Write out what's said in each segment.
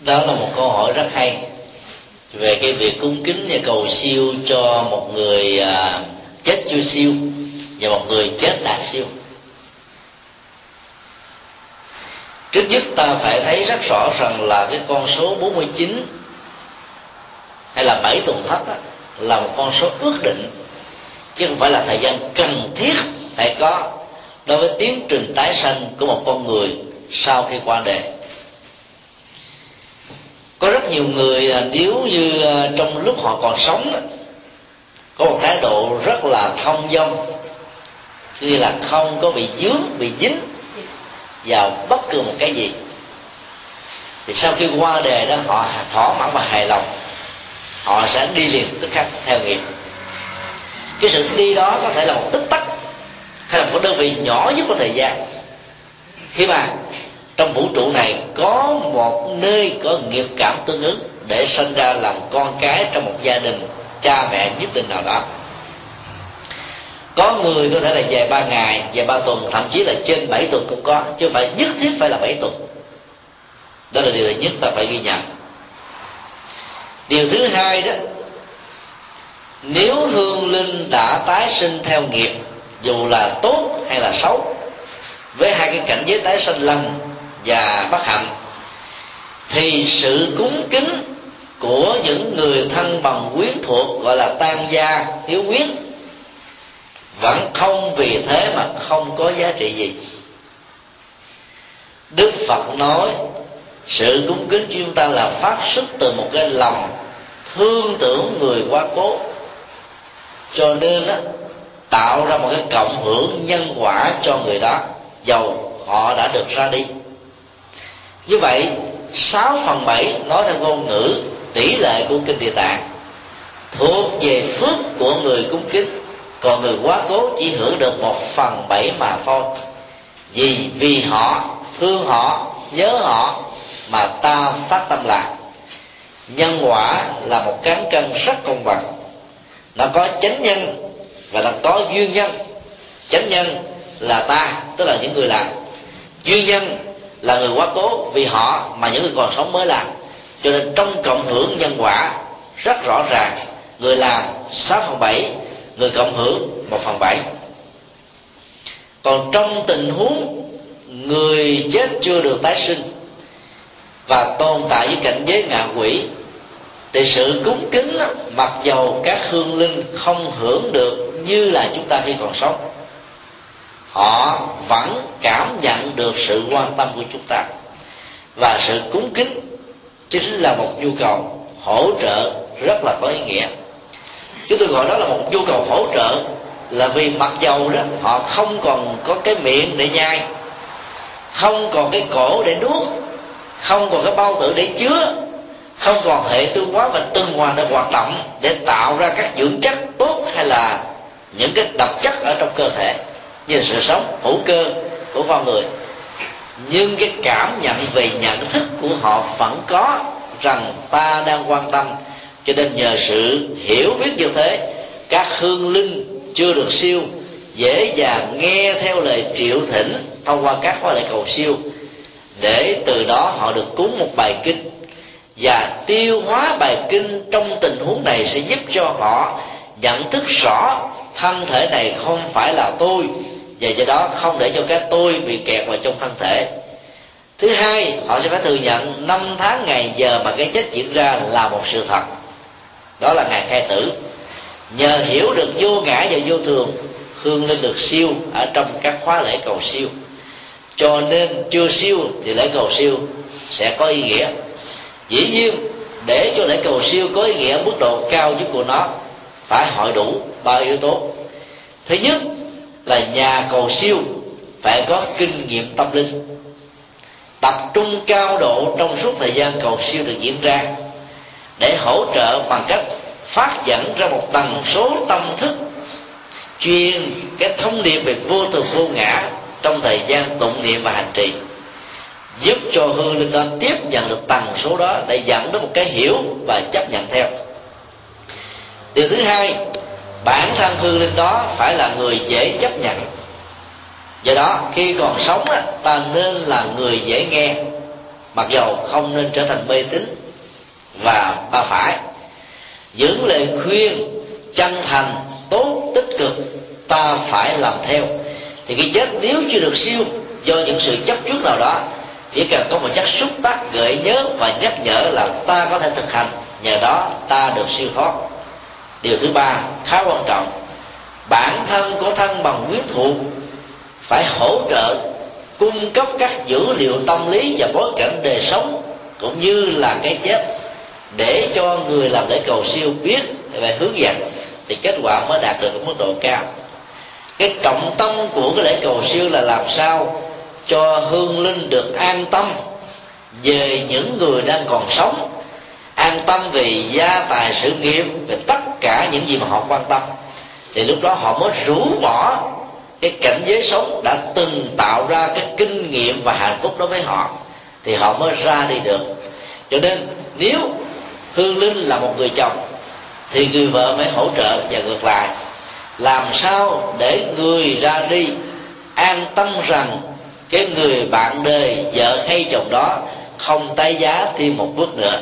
Đó là một câu hỏi rất hay về cái việc cúng kính và cầu siêu cho một người chết chưa siêu và một người chết đã siêu. Trước nhất ta phải thấy rất rõ rằng là cái con số 49 hay là 7 tuần thất là một con số ước định, chứ không phải là thời gian cần thiết phải có đối với tiến trình tái sanh của một con người sau khi qua đời. Có rất nhiều người nếu như trong lúc họ còn sống có một thái độ rất là thông dong, như là không có bị dướng, bị dính vào bất cứ một cái gì, thì sau khi qua đời đó họ thỏa mãn và hài lòng, họ sẽ đi liền tức khắc theo nghiệp. Cái sự đi đó có thể là một tích tắc hay là một đơn vị nhỏ nhất của thời gian, khi mà trong vũ trụ này có một nơi có nghiệp cảm tương ứng để sinh ra làm con cái trong một gia đình cha mẹ nhất định nào đó. Có người có thể là về 3 ngày, về 3 tuần, thậm chí là trên 7 tuần cũng có, chứ không phải nhất thiết phải là 7 tuần. Đó là điều thứ nhất ta phải ghi nhận. Điều thứ hai đó, nếu hương linh đã tái sinh theo nghiệp, dù là tốt hay là xấu, với hai cái cảnh giới tái sinh lành và bất hạnh, thì sự cúng kính của những người thân bằng quyến thuộc gọi là tam gia hiếu quyến vẫn không vì thế mà không có giá trị gì. Đức Phật nói sự cúng kính của chúng ta là phát xuất từ một cái lòng thương tưởng người quá cố, cho nên tạo ra một cái cộng hưởng nhân quả cho người đó dầu họ đã được ra đi. Như vậy 6/7, nói theo ngôn ngữ tỷ lệ của kinh Địa Tạng, thuộc về phước của người cúng kính, còn người quá cố chỉ hưởng được 1/7 mà thôi. Vì họ thương họ, nhớ họ mà ta phát tâm làm. Nhân quả là một cán cân rất công bằng, nó có chánh nhân và nó có duyên nhân. Chánh nhân là ta, tức là những người làm. Duyên nhân là người quá cố, vì họ mà những người còn sống mới làm. Cho nên trong cộng hưởng nhân quả rất rõ ràng, người làm 6/7, người cộng hưởng 1/7. Còn trong tình huống người chết chưa được tái sinh và tồn tại với cảnh giới ngạ quỷ, thì sự cúng kính mặc dầu các hương linh không hưởng được như là chúng ta khi còn sống, họ vẫn cảm nhận được sự quan tâm của chúng ta. Và sự cúng kính chính là một nhu cầu hỗ trợ rất là có ý nghĩa. Chúng tôi gọi đó là một nhu cầu hỗ trợ, là vì mặc dầu đó họ không còn có cái miệng để nhai, không còn cái cổ để nuốt, không còn cái bao tử để chứa, không còn hệ tiêu hóa và tuần hoàn để hoạt động, để tạo ra các dưỡng chất tốt hay là những cái độc chất ở trong cơ thể như sự sống hữu cơ của con người, nhưng cái cảm nhận về nhận thức của họ vẫn có rằng ta đang quan tâm. Cho nên nhờ sự hiểu biết như thế, các hương linh chưa được siêu dễ dàng nghe theo lời triệu thỉnh thông qua các khóa lễ cầu siêu, để từ đó họ được cúng một bài kinh và tiêu hóa bài kinh. Trong tình huống này sẽ giúp cho họ nhận thức rõ thân thể này không phải là tôi, và do đó không để cho cái tôi bị kẹt vào trong thân thể. Thứ hai, họ sẽ phải thừa nhận năm tháng ngày giờ mà cái chết diễn ra là một sự thật, đó là ngày khai tử. Nhờ hiểu được vô ngã và vô thường, hương linh được siêu ở trong các khóa lễ cầu siêu. Cho nên chưa siêu thì lễ cầu siêu sẽ có ý nghĩa. Dĩ nhiên để cho lễ cầu siêu có ý nghĩa mức độ cao nhất của nó phải hội đủ 3 yếu tố. Thứ nhất là nhà cầu siêu phải có kinh nghiệm tâm linh, tập trung cao độ trong suốt thời gian cầu siêu được diễn ra, để hỗ trợ bằng cách phát dẫn ra một tần số tâm thức truyền cái thông điệp về vô thường vô ngã trong thời gian tụng niệm và hành trì, giúp cho hương linh đó tiếp nhận được tần số đó để dẫn đến một cái hiểu và chấp nhận theo. Điều thứ hai, bản thân hương linh đó phải là người dễ chấp nhận. Do đó khi còn sống ta nên là người dễ nghe, mặc dầu không nên trở thành mê tín và ba phải. Những lời khuyên chân thành, tốt, tích cực ta phải làm theo. Thì khi chết nếu chưa được siêu do những sự chấp trước nào đó, chỉ cần có một chất xúc tác gợi nhớ và nhắc nhở là ta có thể thực hành, nhờ đó ta được siêu thoát. Điều thứ ba khá quan trọng, bản thân của thân bằng quyến thuộc phải hỗ trợ cung cấp các dữ liệu tâm lý và bối cảnh đời sống cũng như là cái chết, để cho người làm lễ cầu siêu biết về hướng dẫn, thì kết quả mới đạt được mức độ cao. Cái trọng tâm của cái lễ cầu siêu là làm sao cho hương linh được an tâm về những người đang còn sống, an tâm về gia tài sự nghiệp, về tất cả những gì mà họ quan tâm, thì lúc đó họ mới rũ bỏ cái cảnh giới sống đã từng tạo ra cái kinh nghiệm và hạnh phúc đối với họ, thì họ mới ra đi được. Cho nên nếu hương linh là một người chồng thì người vợ phải hỗ trợ, và ngược lại, làm sao để người ra đi an tâm rằng cái người bạn đời, vợ hay chồng đó không tái giá thêm một bước nữa.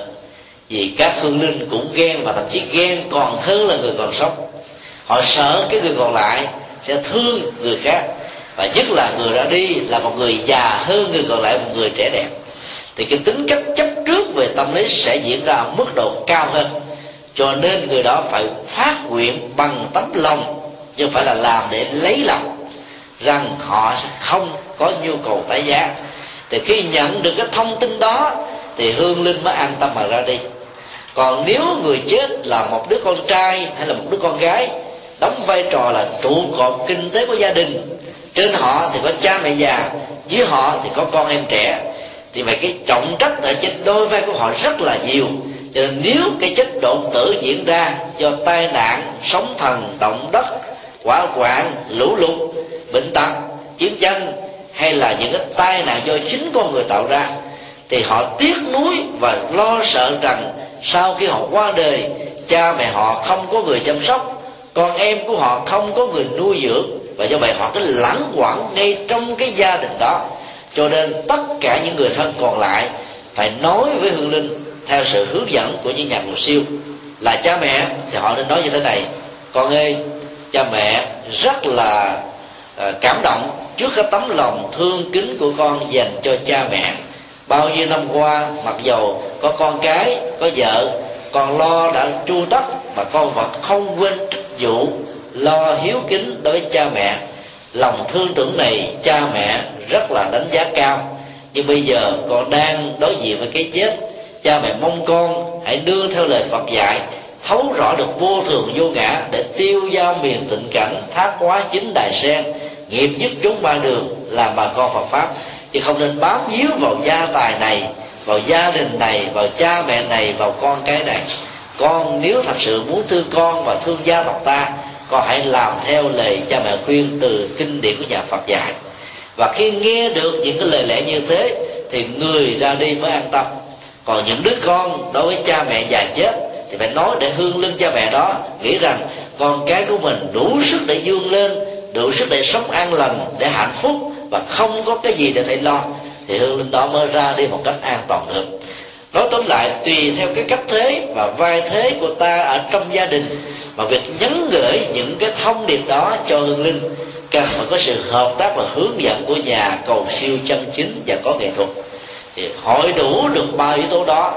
Vì các hương linh cũng ghen, và thậm chí ghen còn hơn là người còn sống. Họ sợ cái người còn lại sẽ thương người khác, và nhất là người ra đi là một người già hơn người còn lại, một người trẻ đẹp, thì cái tính cách chấp trước về tâm lý sẽ diễn ra mức độ cao hơn. Cho nên người đó phải phát nguyện bằng tấm lòng, chứ không phải là làm để lấy lòng, rằng họ sẽ không có nhu cầu tái giá. Thì khi nhận được cái thông tin đó thì hương linh mới an tâm mà ra đi. Còn nếu người chết là một đứa con trai hay là một đứa con gái, đóng vai trò là trụ cột kinh tế của gia đình, trên họ thì có cha mẹ già, dưới họ thì có con em trẻ, thì vậy cái trọng trách ở trên đôi vai của họ rất là nhiều. Cho nên nếu cái chết đột tử diễn ra do tai nạn, sóng thần, động đất, hỏa hoạn, lũ lụt, bệnh tật, chiến tranh, hay là những cái tai nạn do chính con người tạo ra, thì họ tiếc nuối và lo sợ rằng sau khi họ qua đời, cha mẹ họ không có người chăm sóc, con em của họ không có người nuôi dưỡng, và do vậy họ cứ lãng quảng ngay trong cái gia đình đó. Cho nên tất cả những người thân còn lại phải nói với hương linh theo sự hướng dẫn của những nhà cầu siêu. Là cha mẹ thì họ nên nói như thế này: con ơi, cha mẹ rất là cảm động trước cái tấm lòng thương kính của con dành cho cha mẹ. Bao nhiêu năm qua, mặc dầu có con cái, có vợ, con lo đã chu tất, mà con vẫn không quên trách vụ lo hiếu kính đối với cha mẹ. Lòng thương tưởng này cha mẹ rất là đánh giá cao. Nhưng bây giờ con đang đối diện với cái chết, cha mẹ mong con hãy đưa theo lời Phật dạy, thấu rõ được vô thường vô ngã, để tiêu giao miền tịnh cảnh, thác quá chính đài sen, nghiệp dứt chốn ba đường, làm bà con Phật pháp. Chứ không nên bám víu vào gia tài này, vào gia đình này, vào cha mẹ này, vào con cái này. Con nếu thật sự muốn thương con và thương gia tộc ta, con hãy làm theo lời cha mẹ khuyên từ kinh điển của nhà Phật dạy. Và khi nghe được những cái lời lẽ như thế thì người ra đi mới an tâm. Còn những đứa con đối với cha mẹ già chết thì phải nói để hương linh cha mẹ đó nghĩ rằng con cái của mình đủ sức để vươn lên, đủ sức để sống an lành, để hạnh phúc, và không có cái gì để phải lo, thì hương linh đó mới ra đi một cách an toàn được. Nói tóm lại, tùy theo cái cách thế và vai thế của ta ở trong gia đình mà việc nhắn gửi những cái thông điệp đó cho hương linh cần phải có sự hợp tác và hướng dẫn của nhà cầu siêu chân chính và có nghệ thuật. Thì hội đủ được ba yếu tố đó,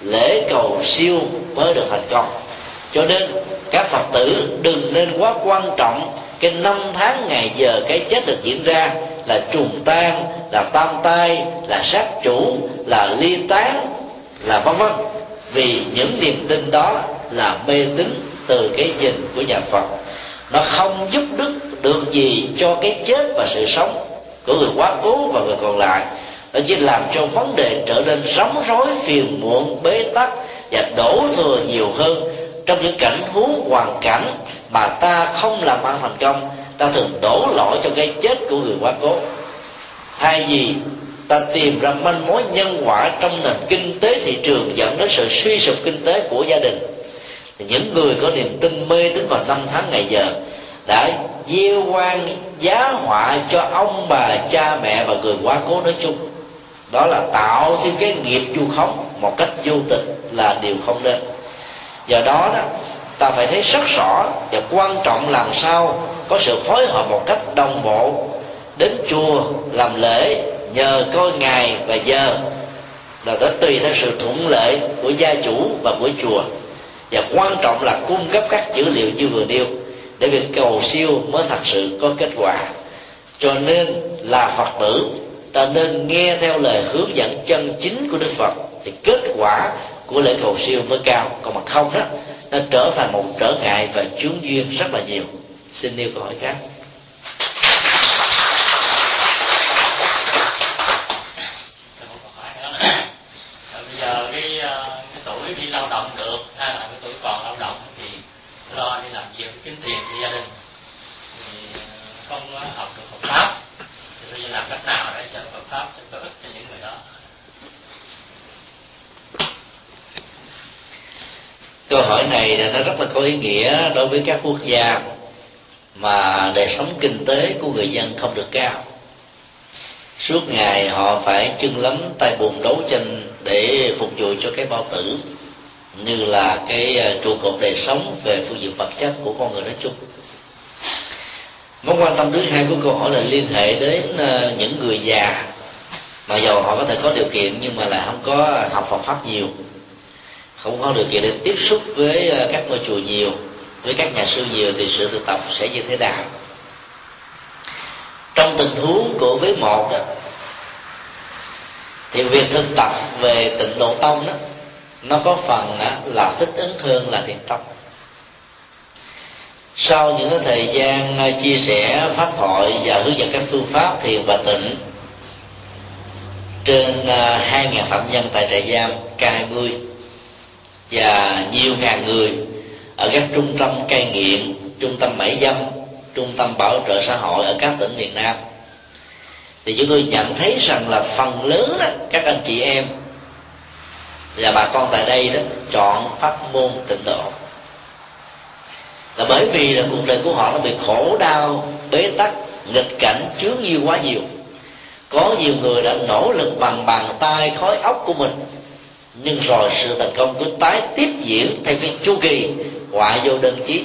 lễ cầu siêu mới được thành công. Cho nên các Phật tử đừng nên quá quan trọng cái năm tháng ngày giờ cái chết được diễn ra, là trùng tang, là tam tai, là sát chủ, là ly tán, là vân vân. Vì những niềm tin đó là mê tín từ cái nhìn của nhà Phật. nó không giúp được gì cho cái chết và sự sống của người quá cố và người còn lại. Nó chỉ làm cho vấn đề trở nên rắm rối, phiền muộn, bế tắc và đổ thừa nhiều hơn. Trong những cảnh huống, hoàn cảnh mà ta không làm ăn thành công, ta thường đổ lỗi cho cái chết của người quá cố, thay vì ta tìm ra manh mối nhân quả trong nền kinh tế thị trường dẫn đến sự suy sụp kinh tế của gia đình. Thì những người có niềm tin mê tín vào năm tháng ngày giờ đã gieo oan giá họa cho ông bà, cha mẹ và người quá cố nói chung. Đó là tạo thêm cái nghiệp vu khống một cách vô tình, là điều không nên. Do đó, ta phải thấy rất rõ và quan trọng làm sao có sự phối hợp một cách đồng bộ. Đến chùa làm lễ nhờ coi ngày và giờ là đã tùy theo sự thuận lợi của gia chủ và của chùa, và quan trọng là cung cấp các dữ liệu như vừa nêu để việc cầu siêu mới thật sự có kết quả. Cho nên là Phật tử, ta nên nghe theo lời hướng dẫn chân chính của Đức Phật thì kết quả của lễ cầu siêu mới cao, còn mà không đó nó trở thành một trở ngại và chướng duyên rất là nhiều. Xin nêu câu hỏi khác. Bây giờ cái tuổi đi lao động được hay là cái tuổi còn lao động thì lo đi làm việc kiếm tiền cho gia đình, thì không học được Phật pháp, thì tôi làm cách nào để cho Phật pháp có ích cho những người đó? Câu hỏi này nó rất là có ý nghĩa đối với các quốc gia mà đời sống kinh tế của người dân không được cao. Suốt ngày họ phải chưng lắm tay bùn đấu tranh để phục vụ cho cái bao tử, như là cái trụ cột đời sống về phương diện vật chất của con người nói chung. Mối quan tâm thứ hai của câu hỏi là liên hệ đến những người già, mà dầu họ có thể có điều kiện nhưng mà lại không có học Phật pháp nhiều, không có điều kiện để tiếp xúc với các ngôi chùa nhiều, với các nhà sư nhiều, thì sự thực tập sẽ như thế nào? Trong tình huống của với một đó, thì việc thực tập về Tịnh Độ Tông đó, nó có phần là thích ứng hơn là thiền tông. Sau những cái thời gian chia sẻ pháp thoại và hướng dẫn các phương pháp thiền và tịnh trên 2.000 phạm nhân tại trại giam K20 và nhiều ngàn người ở các trung tâm cai nghiện, trung tâm mại dâm, trung tâm bảo trợ xã hội ở các tỉnh miền Nam, thì chúng tôi nhận thấy rằng là phần lớn đó, các anh chị em và bà con tại đây đó chọn pháp môn Tịnh Độ là bởi vì là cuộc đời của họ nó bị khổ đau, bế tắc, nghịch cảnh, chướng duyên quá nhiều. Có nhiều người đã nỗ lực bằng bàn tay, khối óc của mình, nhưng rồi sự thành công cứ tái tiếp diễn theo cái chu kỳ họa vô đơn chí,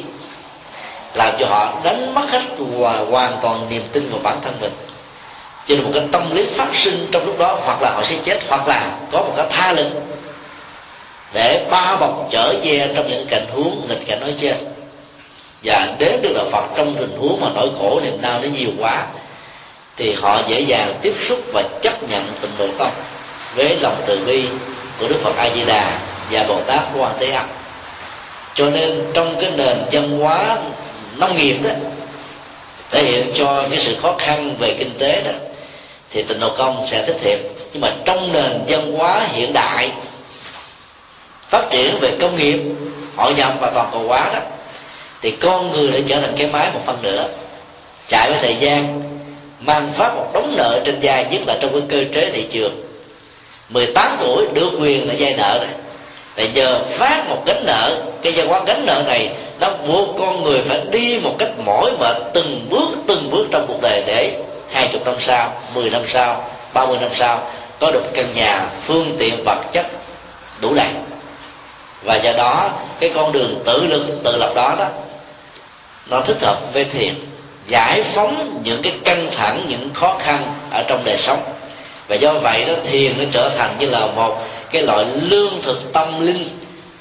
làm cho họ đánh mất hết hoàn toàn niềm tin vào bản thân mình. Cho nên một cái tâm lý phát sinh trong lúc đó, hoặc là họ sẽ chết, hoặc là có một cái tha lực để bao bọc chở che trong những cảnh huống nghịch cảnh nói trên. Và đến được là Phật trong tình huống mà nỗi khổ niềm đau nó nhiều quá, thì họ dễ dàng tiếp xúc và chấp nhận Tịnh Độ Tông với lòng từ bi của Đức Phật A Di Đà và Bồ Tát Quan Thế Âm. Cho nên trong cái nền văn hóa nông nghiệp đó, thể hiện cho cái sự khó khăn về kinh tế đó, thì Tịnh Độ Tông sẽ thích thiệt. Nhưng mà trong nền văn hóa hiện đại phát triển về công nghiệp, hội nhập và toàn cầu hóa đó, thì con người đã trở thành cái máy một phần nữa, chạy với thời gian, mang phát một đống nợ trên vai, nhất là trong cái cơ chế thị trường. 18 tuổi được quyền là vay nợ này, bây giờ phát một gánh nợ, cái văn hóa gánh nợ này nó buộc con người phải đi một cách mỏi mệt từng bước trong cuộc đời, để 20 năm sau, 10 năm sau, 30 năm sau có được căn nhà, phương tiện vật chất đủ đầy. Và do đó cái con đường tự lực tự lập đó nó thích hợp với thiền, giải phóng những cái căng thẳng, những khó khăn ở trong đời sống. Và do vậy đó, thiền nó trở thành như là một cái loại lương thực tâm linh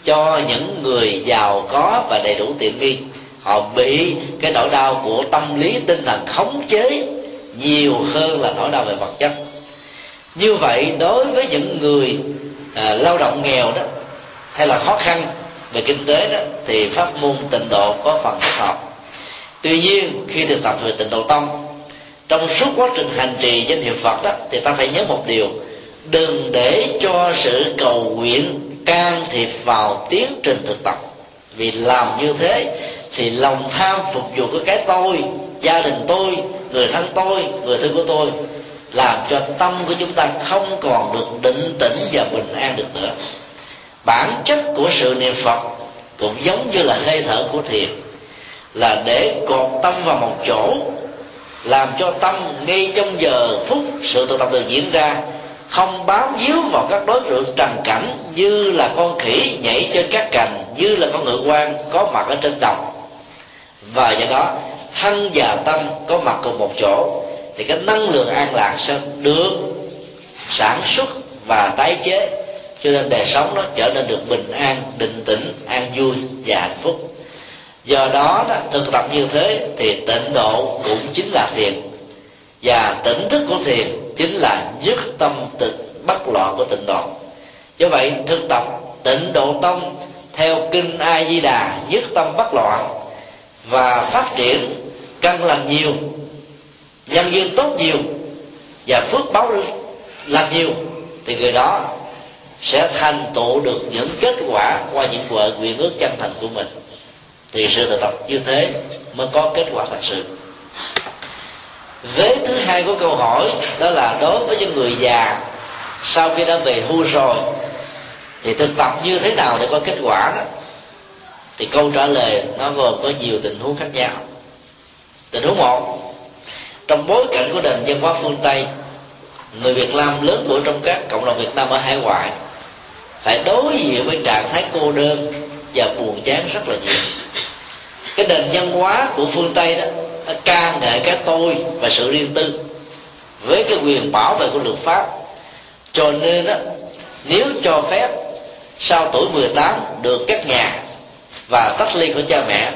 cho những người giàu có và đầy đủ tiện nghi. Họ bị cái nỗi đau của tâm lý tinh thần khống chế nhiều hơn là nỗi đau về vật chất. Như vậy đối với những người lao động nghèo đó, hay là khó khăn về kinh tế đó, thì pháp môn Tịnh Độ có phần thích hợp. Tuy nhiên khi thực tập về Tịnh Độ Tông, trong suốt quá trình hành trì danh hiệu Phật đó, thì ta phải nhớ một điều: đừng để cho sự cầu nguyện can thiệp vào tiến trình thực tập. Vì làm như thế thì lòng tham phục vụ của cái tôi, gia đình tôi, người thân tôi, người thân của tôi, làm cho tâm của chúng ta không còn được định tĩnh và bình an được nữa. Bản chất của sự niệm Phật cũng giống như là hơi thở của thiền, là để cột tâm vào một chỗ, làm cho tâm ngay trong giờ phút sự thực tập được diễn ra, không bám víu vào các đối tượng trần cảnh như là con khỉ nhảy trên các cành, như là con ngựa quan có mặt ở trên đồng. Và do đó thân và tâm có mặt cùng một chỗ, thì cái năng lượng an lạc sẽ được sản xuất và tái chế, cho nên đời sống nó trở nên được bình an, định tĩnh, an vui và hạnh phúc. Do đó thực tập như thế thì tịnh độ cũng chính là thiền, và tỉnh thức của thiền chính là dứt tâm tịnh bất loạn của tịnh độ. Do vậy thực tập Tịnh Độ Tông theo kinh A Di Đà dứt tâm bất loạn và phát triển căn lành nhiều, nhân duyên tốt nhiều và phước báo lành nhiều, thì người đó sẽ thành tựu được những kết quả qua những nguyện ước chân thành của mình. Thì sự thực tập như thế mới có kết quả thật sự. Vế thứ hai của câu hỏi đó là đối với những người già sau khi đã về hưu rồi thì thực tập như thế nào để có kết quả đó, thì câu trả lời nó gồm có nhiều tình huống khác nhau. Tình huống một, trong bối cảnh của nền văn hóa phương Tây, người Việt Nam lớn tuổi trong các cộng đồng Việt Nam ở hải ngoại phải đối diện với trạng thái cô đơn và buồn chán rất là nhiều. Cái nền văn hóa của phương Tây đó ca ngợi cái tôi và sự riêng tư với cái quyền bảo vệ của luật pháp, cho nên đó, nếu cho phép sau tuổi 18 được cách nhà và tách ly của cha mẹ,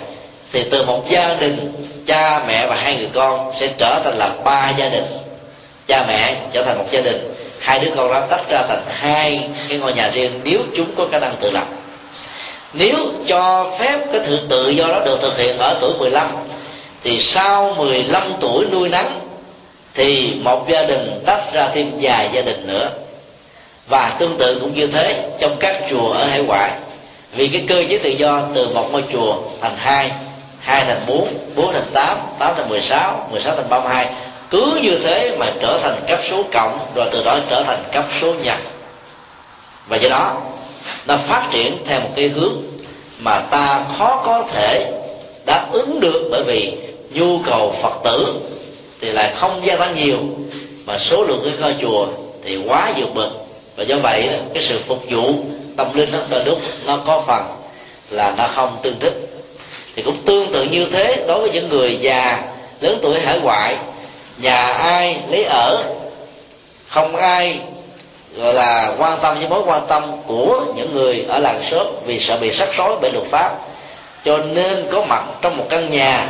thì từ một gia đình cha mẹ và hai người con sẽ trở thành là ba gia đình, cha mẹ trở thành một gia đình, hai đứa con đã tách ra thành hai cái ngôi nhà riêng nếu chúng có khả năng tự lập. Nếu cho phép cái sự tự do đó được thực hiện ở tuổi 15, thì sau 15 tuổi nuôi nấng thì một gia đình tách ra thêm vài gia đình nữa. Và tương tự cũng như thế trong các chùa ở hải ngoại, vì cái cơ chế tự do từ một ngôi chùa thành 2, 2 thành 4, 4 thành 8, 8 thành 16, 16 thành 32, cứ như thế mà trở thành cấp số cộng, rồi từ đó trở thành cấp số nhân. Và do đó nó phát triển theo một cái hướng mà ta khó có thể đáp ứng được, bởi vì nhu cầu Phật tử thì lại không gia tăng nhiều, mà số lượng cái ngôi chùa thì quá vượt bậc. Và do vậy cái sự phục vụ tâm linh đôi lúc nó có phần là nó không tương thích. Thì cũng tương tự như thế đối với những người già lớn tuổi hải ngoại, nhà ai lấy ở, không ai gọi là quan tâm với mối quan tâm của những người ở làng xóm, vì sợ bị sắc rối bởi luật pháp, cho nên có mặt trong một căn nhà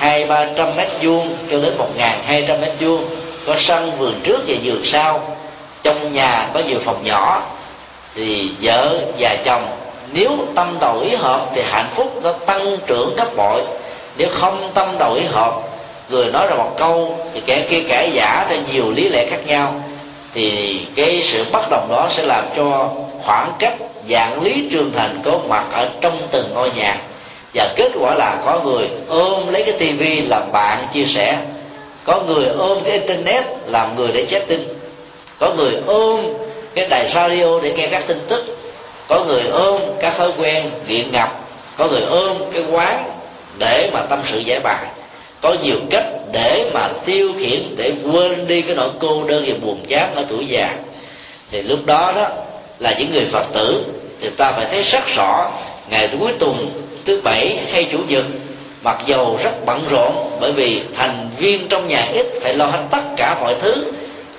200-300 mét vuông cho đến 1.200 mét vuông, có sân vườn trước và vườn sau, trong nhà có nhiều phòng nhỏ, thì vợ và chồng nếu tâm đầu ý hợp thì hạnh phúc nó tăng trưởng gấp bội. Nếu không tâm đầu ý hợp, người nói ra một câu thì kẻ kia cãi giả theo nhiều lý lẽ khác nhau, thì cái sự bất đồng đó sẽ làm cho khoảng cách dạng lý trường thành có mặt ở trong từng ngôi nhà. Và kết quả là có người ôm lấy cái tivi làm bạn chia sẻ, có người ôm cái internet làm người để chat tin, có người ôm cái đài radio để nghe các tin tức, có người ôm các thói quen nghiện ngập, có người ôm cái quán để mà tâm sự giải bài. Có nhiều cách để mà tiêu khiển, để quên đi cái nỗi cô đơn và buồn chán ở tuổi già. Thì lúc đó đó là những người Phật tử thì ta phải thấy rất rõ, ngày cuối tuần thứ Bảy hay Chủ nhật mặc dầu rất bận rộn, bởi vì thành viên trong nhà ít, phải lo hết tất cả mọi thứ,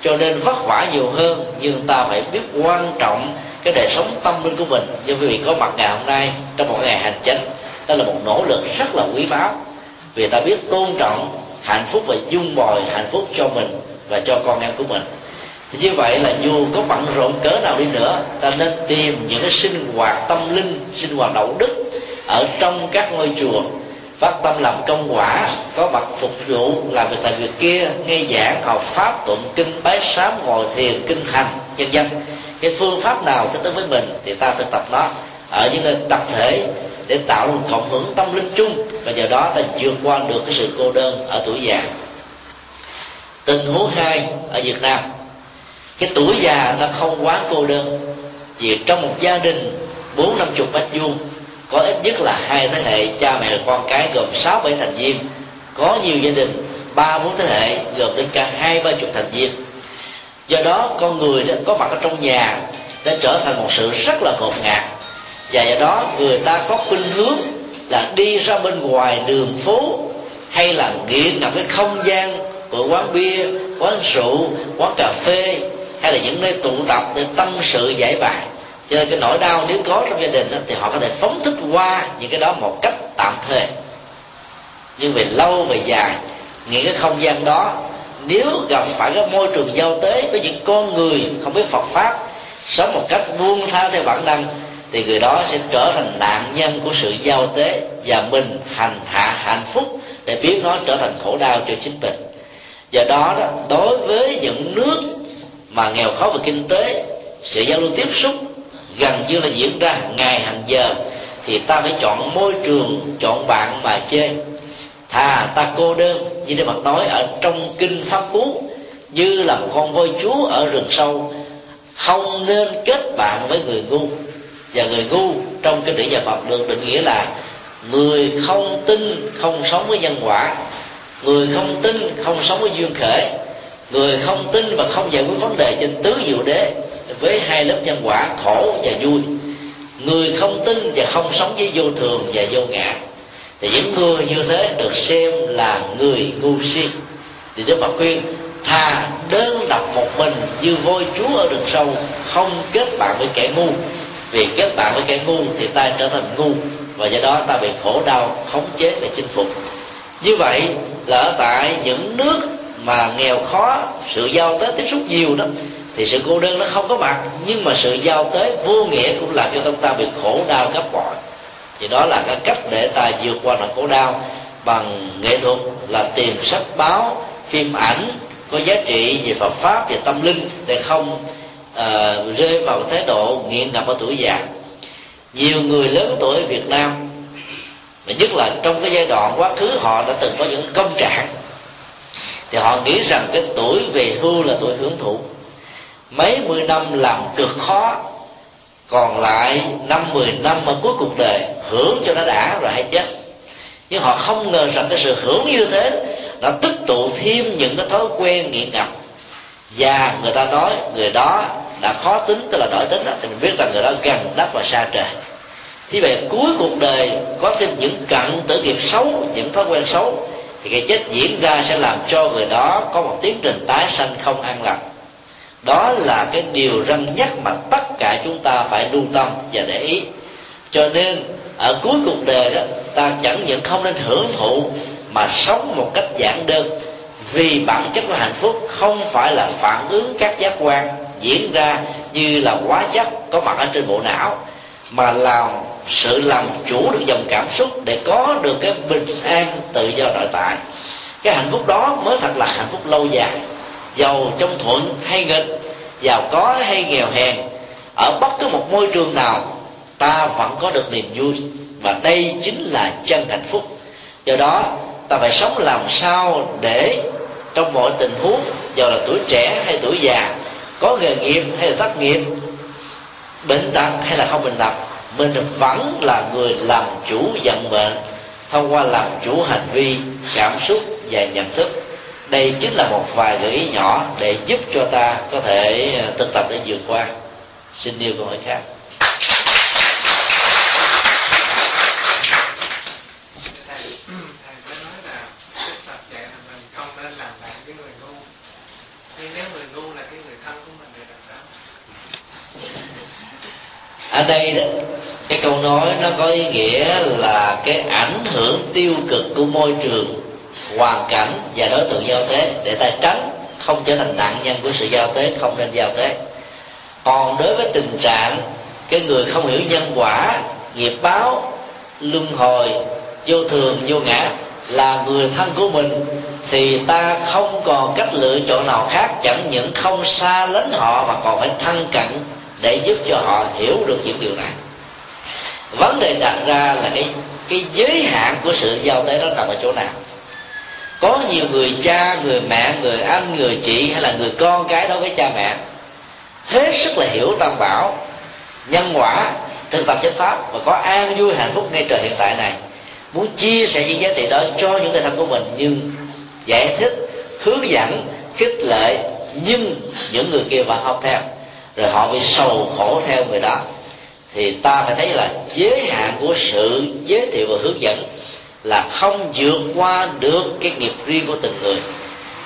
cho nên vất vả nhiều hơn, nhưng ta phải biết quan trọng cái đời sống tâm linh của mình. Như quý vị có mặt ngày hôm nay trong một ngày hành chánh, đó là một nỗ lực rất là quý báu, vì ta biết tôn trọng hạnh phúc và dung bồi hạnh phúc cho mình và cho con em của mình. Thì như vậy là dù có bận rộn cỡ nào đi nữa, ta nên tìm những cái sinh hoạt tâm linh, sinh hoạt đạo đức ở trong các ngôi chùa, phát tâm làm công quả, có mặt phục vụ làm việc này việc kia, nghe giảng, học pháp, tụng kinh, bái sám, ngồi thiền, kinh hành, vân vân. Cái phương pháp nào thích ứng với mình thì ta thực tập nó ở những nơi tập thể để tạo một cộng hưởng tâm linh chung, và nhờ đó ta vượt qua được cái sự cô đơn ở tuổi già. Tình huống hai ở Việt Nam, cái tuổi già nó không quá cô đơn, vì trong một gia đình 40-50 mét vuông có ít nhất là 2 thế hệ cha mẹ con cái gồm 6-7 thành viên, có nhiều gia đình 3-4 thế hệ gồm đến cả 20-30 thành viên. Do đó con người đã có mặt ở trong nhà đã trở thành một sự rất là ngột ngạt, và do đó người ta có khuynh hướng là đi ra bên ngoài đường phố, hay là nghiện ngập cái không gian của quán bia, quán rượu, quán cà phê, hay là những nơi tụ tập để tâm sự giải bày. Cho nên cái nỗi đau nếu có trong gia đình đó, thì họ có thể phóng thích qua những cái đó một cách tạm thời. Nhưng về lâu về dài, những cái không gian đó nếu gặp phải cái môi trường giao tế với những con người không biết Phật pháp, sống một cách buông tha theo bản năng, thì người đó sẽ trở thành nạn nhân của sự giao tế, và mình hành hạ hạnh phúc để biến nó trở thành khổ đau cho chính mình. Do đó, đối với những nước mà nghèo khó về kinh tế, sự giao lưu tiếp xúc gần như là diễn ra hàng ngày hàng giờ, thì ta phải chọn môi trường, chọn bạn mà chơi. Thà ta cô đơn như Đức Phật nói ở trong kinh Pháp Cú, như là một con voi chúa ở rừng sâu, không nên kết bạn với người ngu. Và người ngu trong kinh điển nhà Phật được định nghĩa là người không tin không sống với nhân quả, người không tin không sống với duyên khởi, người không tin và không giải quyết vấn đề trên tứ diệu đế với hai lớp nhân quả khổ và vui, người không tin và không sống với vô thường và vô ngã. Thì những người như thế được xem là người ngu si. Thì Đức Phật khuyên thà đơn độc một mình như voi chúa ở rừng sâu, không kết bạn với kẻ ngu. Vì kết bạn với kẻ ngu thì ta trở thành ngu, và do đó ta bị khổ đau khống chế và chinh phục. Như vậy là ở tại những nước mà nghèo khó, sự giao tế tiếp xúc nhiều đó, thì sự cô đơn nó không có mặt, nhưng mà sự giao tế vô nghĩa cũng làm cho chúng ta bị khổ đau gấp bội. Thì đó là cái cách để ta vượt qua nỗi khổ đau bằng nghệ thuật, là tìm sách báo, phim ảnh có giá trị về Phật pháp, về tâm linh, để không rơi vào thái độ nghiện ngập ở tuổi già. Nhiều người lớn tuổi Việt Nam, mà nhất là trong cái giai đoạn quá khứ họ đã từng có những công trạng, thì họ nghĩ rằng cái tuổi về hưu là tuổi hưởng thụ, mấy mươi năm làm cực khó, còn lại 5-10 năm ở cuối cuộc đời hưởng cho nó đã rồi hay chết. Nhưng họ không ngờ rằng cái sự hưởng như thế đã tích tụ thêm những cái thói quen nghiện ngập, và người ta nói người đó đã khó tính, tức là đổi tính, thì mình biết rằng người đó gần đất và xa trời. Thế vậy cuối cuộc đời có thêm những cận tử nghiệp xấu, những thói quen xấu, thì cái chết diễn ra sẽ làm cho người đó có một tiến trình tái sanh không an lành. Đó là cái điều răn nhắc mà tất cả chúng ta phải lưu tâm và để ý. Cho nên ở cuối cuộc đời đó, ta chẳng những không nên hưởng thụ mà sống một cách giản đơn, vì bản chất của hạnh phúc không phải là phản ứng các giác quan diễn ra như là hóa chất có mặt ở trên bộ não, mà là sự làm chủ được dòng cảm xúc để có được cái bình an tự do nội tại. Cái hạnh phúc đó mới thật là hạnh phúc lâu dài, giàu trong thuận hay nghịch, giàu có hay nghèo hèn, ở bất cứ một môi trường nào ta vẫn có được niềm vui, và đây chính là chân hạnh phúc. Do đó ta phải sống làm sao để trong mọi tình huống, dù là tuổi trẻ hay tuổi già, có nghề nghiệp hay là thất nghiệp, bệnh tật hay là không bệnh tật, mình vẫn là người làm chủ vận mệnh thông qua làm chủ hành vi, cảm xúc và nhận thức. Đây chính là một vài gợi ý nhỏ để giúp cho ta có thể thực tập để vượt qua. Xin nêu câu hỏi khác. Thầy nói là Phật dạy là mình không nên làm bạn với người ngu. Nhưng nếu người ngu là cái người thân của mình thì làm sao? Ở đây đó, cái câu nói nó có ý nghĩa là cái ảnh hưởng tiêu cực của môi trường, hoàn cảnh và đối tượng giao tế, để ta tránh không trở thành nạn nhân của sự giao tế, không nên giao tế. Còn đối với tình trạng cái người không hiểu nhân quả, nghiệp báo, luân hồi, vô thường, vô ngã là người thân của mình, thì ta không còn cách lựa chọn nào khác, chẳng những không xa lánh họ mà còn phải thân cận để giúp cho họ hiểu được những điều này. Vấn đề đặt ra là cái giới hạn của sự giao tế đó nằm ở chỗ nào. Có nhiều người cha, người mẹ, người anh, người chị hay là người con cái đối với cha mẹ hết sức là hiểu tam bảo, nhân quả, thực tập chánh pháp và có an vui hạnh phúc ngay trời hiện tại này, muốn chia sẻ những giá trị đó cho những người thân của mình, nhưng giải thích, hướng dẫn, khích lệ, nhưng những người kia vẫn học theo, rồi họ bị sầu khổ theo người đó. Thì ta phải thấy là giới hạn của sự giới thiệu và hướng dẫn là không vượt qua được cái nghiệp riêng của từng người,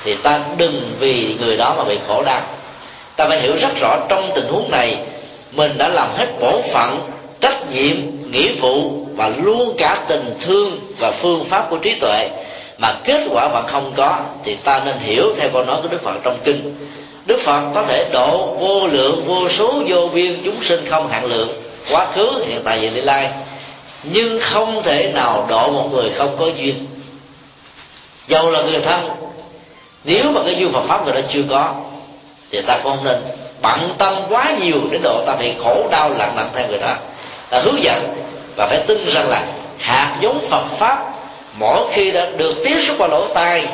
thì ta đừng vì người đó mà bị khổ đau. Ta phải hiểu rất rõ trong tình huống này mình đã làm hết bổn phận, trách nhiệm, nghĩa vụ và luôn cả tình thương và phương pháp của trí tuệ, mà kết quả vẫn không có, thì ta nên hiểu theo câu nói của Đức Phật trong kinh. Đức Phật có thể độ vô lượng, vô số, vô biên chúng sinh không hạn lượng, quá khứ, hiện tại và tương lai, nhưng không thể nào độ một người không có duyên, dầu là người thân. Nếu mà cái duyên Phật pháp người đó chưa có thì ta cũng không nên bận tâm quá nhiều đến độ ta bị khổ đau lặng lặng theo người đó. Ta hướng dẫn và phải tin rằng là hạt giống Phật pháp mỗi khi đã được tiếp xúc qua lỗ tai,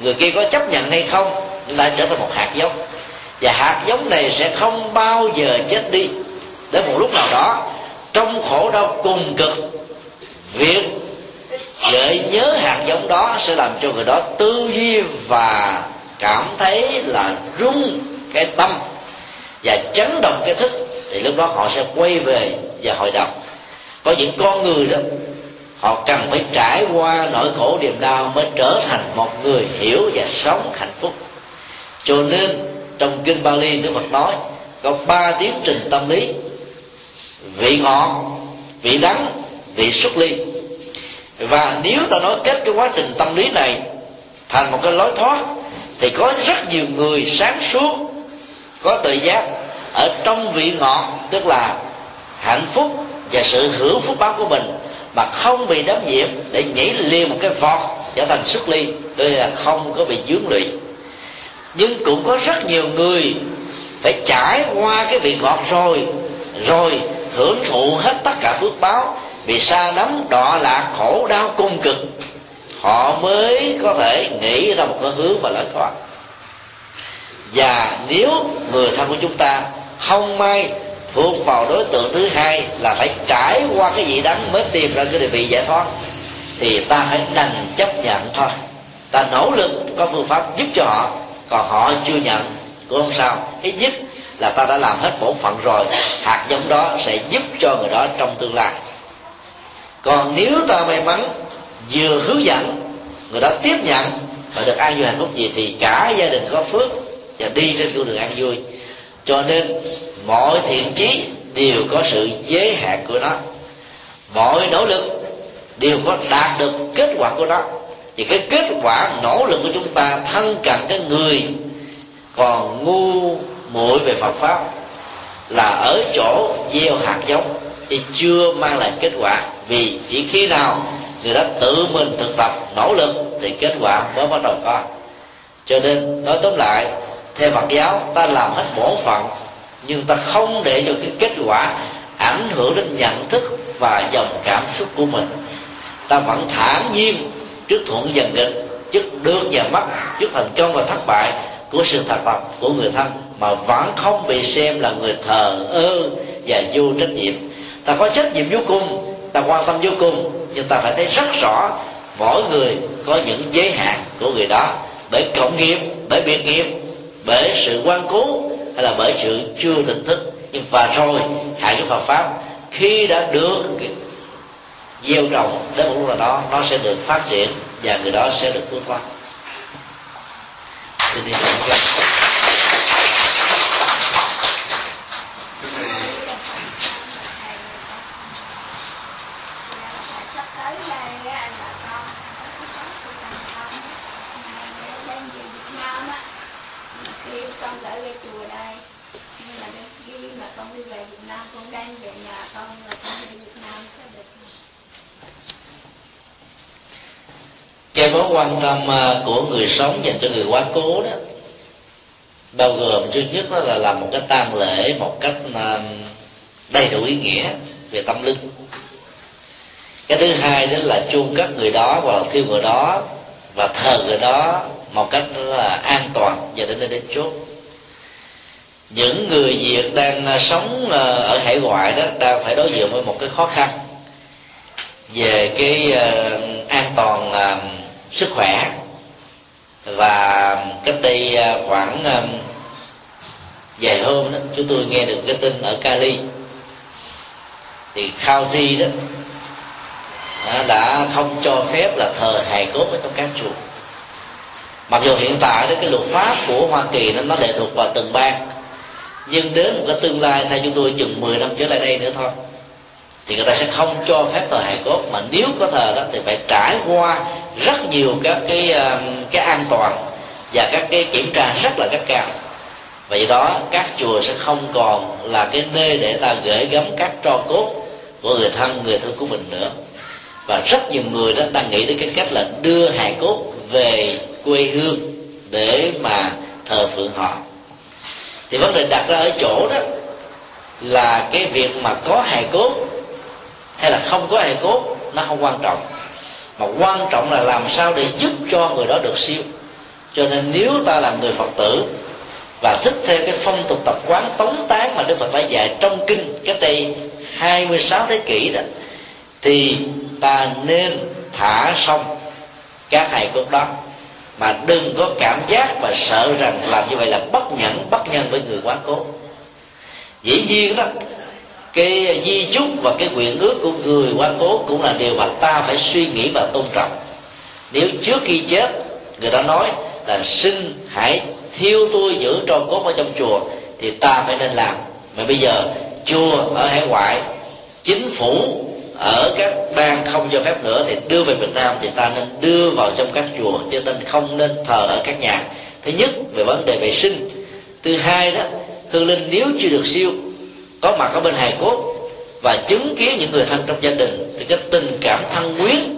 người kia có chấp nhận hay không lại trở thành một hạt giống, và hạt giống này sẽ không bao giờ chết đi. Đến một lúc nào đó, trong khổ đau cùng cực, việc gợi nhớ hạt giống đó sẽ làm cho người đó tư duy và cảm thấy là rung cái tâm và chấn động cái thức, thì lúc đó họ sẽ quay về và hội đồng. Có những con người đó họ cần phải trải qua nỗi khổ niềm đau mới trở thành một người hiểu và sống hạnh phúc. Cho nên trong kinh Pali, Đức Phật nói có 3 tiến trình tâm lý: vị ngọt, vị đắng, vị xuất ly. Và nếu ta nói kết cái quá trình tâm lý này thành một cái lối thoát, thì có rất nhiều người sáng suốt, có tự giác ở trong vị ngọt, tức là hạnh phúc và sự hưởng phúc báo của mình, mà không bị đám nhiễm để nhảy liền một cái vọt trở thành xuất ly, tức là không có bị dướng lụy. Nhưng cũng có rất nhiều người phải trải qua cái vị ngọt rồi hưởng thụ hết tất cả phước báo, bị sa đắm, đọa lạc, khổ đau cùng cực, họ mới có thể nghĩ ra một cái hướng và lợi thoát. Và nếu người thân của chúng ta không may thuộc vào đối tượng thứ hai, là phải trải qua cái vị đắng mới tìm ra cái địa vị giải thoát, thì ta phải đành chấp nhận thôi. Ta nỗ lực có phương pháp giúp cho họ, còn họ chưa nhận cũng không sao, ít nhất là ta đã làm hết bổn phận rồi, hạt giống đó sẽ giúp cho người đó trong tương lai. Còn nếu ta may mắn vừa hướng dẫn, người đó tiếp nhận và được an vui hạnh phúc gì, thì cả gia đình có phước và đi trên con đường an vui. Cho nên mọi thiện chí đều có sự giới hạn của nó, mọi nỗ lực đều có đạt được kết quả của nó. Thì cái kết quả nỗ lực của chúng ta thân cận cái người còn ngu muội về Phật pháp là ở chỗ gieo hạt giống, thì chưa mang lại kết quả. Vì chỉ khi nào người đó tự mình thực tập nỗ lực thì kết quả mới bắt đầu có. Cho nên nói tóm lại, theo Phật giáo ta làm hết bổn phận, nhưng ta không để cho cái kết quả ảnh hưởng đến nhận thức và dòng cảm xúc của mình. Ta vẫn thản nhiên trước thuận và nghịch, trước được và mất, trước thành công và thất bại của sự thật tập của người thân, mà vẫn không bị xem là người thờ ơ và vô trách nhiệm. Ta có trách nhiệm vô cùng, ta quan tâm vô cùng, nhưng ta phải thấy rất rõ mỗi người có những giới hạn của người đó, bởi cộng nghiệp, bởi biệt nghiệp, bởi sự quan cố hay là bởi sự chưa tỉnh thức. Nhưng và rồi hạt giống Phật pháp khi đã được gieo trồng, đến một lúc nào đó nó sẽ được phát triển và người đó sẽ được cứu thoát. Xin đi Cái mối quan tâm của người sống dành cho người quá cố đó bao gồm trước nhất đó là làm một cái tang lễ một cách đầy đủ ý nghĩa về tâm linh. Cái thứ hai đó là chôn cất người đó và thiêu người đó và thờ người đó một cách là an toàn và đến nơi đến chốt. Những người Việt đang sống ở hải ngoại đó đang phải đối diện với một cái khó khăn về cái an toàn sức khỏe, và cách đây khoảng vài hôm đó chúng tôi nghe được cái tin ở Cali thì Khauji đó đã không cho phép là thờ hài cốt ở trong các chùa, mặc dù hiện tại đó cái luật pháp của Hoa Kỳ nó lệ thuộc vào từng bang, nhưng đến một cái tương lai theo chúng tôi chừng 10 năm trở lại đây nữa thôi thì người ta sẽ không cho phép thờ hài cốt, mà nếu có thờ đó thì phải trải qua rất nhiều các cái an toàn và các cái kiểm tra rất là gắt cao. Vậy đó các chùa sẽ không còn là cái nơi để ta gửi gắm các tro cốt của người thân của mình nữa, và rất nhiều người đó đang nghĩ đến cái cách là đưa hài cốt về quê hương để mà thờ phượng họ. Thì vấn đề đặt ra ở chỗ đó là cái việc mà có hài cốt hay là không có hài cốt nó không quan trọng, mà quan trọng là làm sao để giúp cho người đó được siêu. Cho nên nếu ta là người Phật tử và thích theo cái phong tục tập quán tống táng mà Đức Phật đã dạy trong kinh cách đây 26 thế kỷ đó, thì ta nên thả xong các hài cốt đó, mà đừng có cảm giác và sợ rằng làm như vậy là bất nhẫn với người quá cố. Dĩ nhiên đó, cái di chúc và cái nguyện ước của người quá cố cũng là điều mà ta phải suy nghĩ và tôn trọng. Nếu trước khi chết người đã nói là xin hãy thiêu tôi giữ tro cốt ở trong chùa thì ta phải nên làm. Mà bây giờ chùa ở hải ngoại, chính phủ ở các bang không cho phép nữa, thì đưa về Việt Nam thì ta nên đưa vào trong các chùa, cho nên không nên thờ ở các nhà. Thứ nhất về vấn đề vệ sinh, thứ hai đó hương linh nếu chưa được siêu có mặt ở bên hài cốt và chứng kiến những người thân trong gia đình thì cái tình cảm thân quyến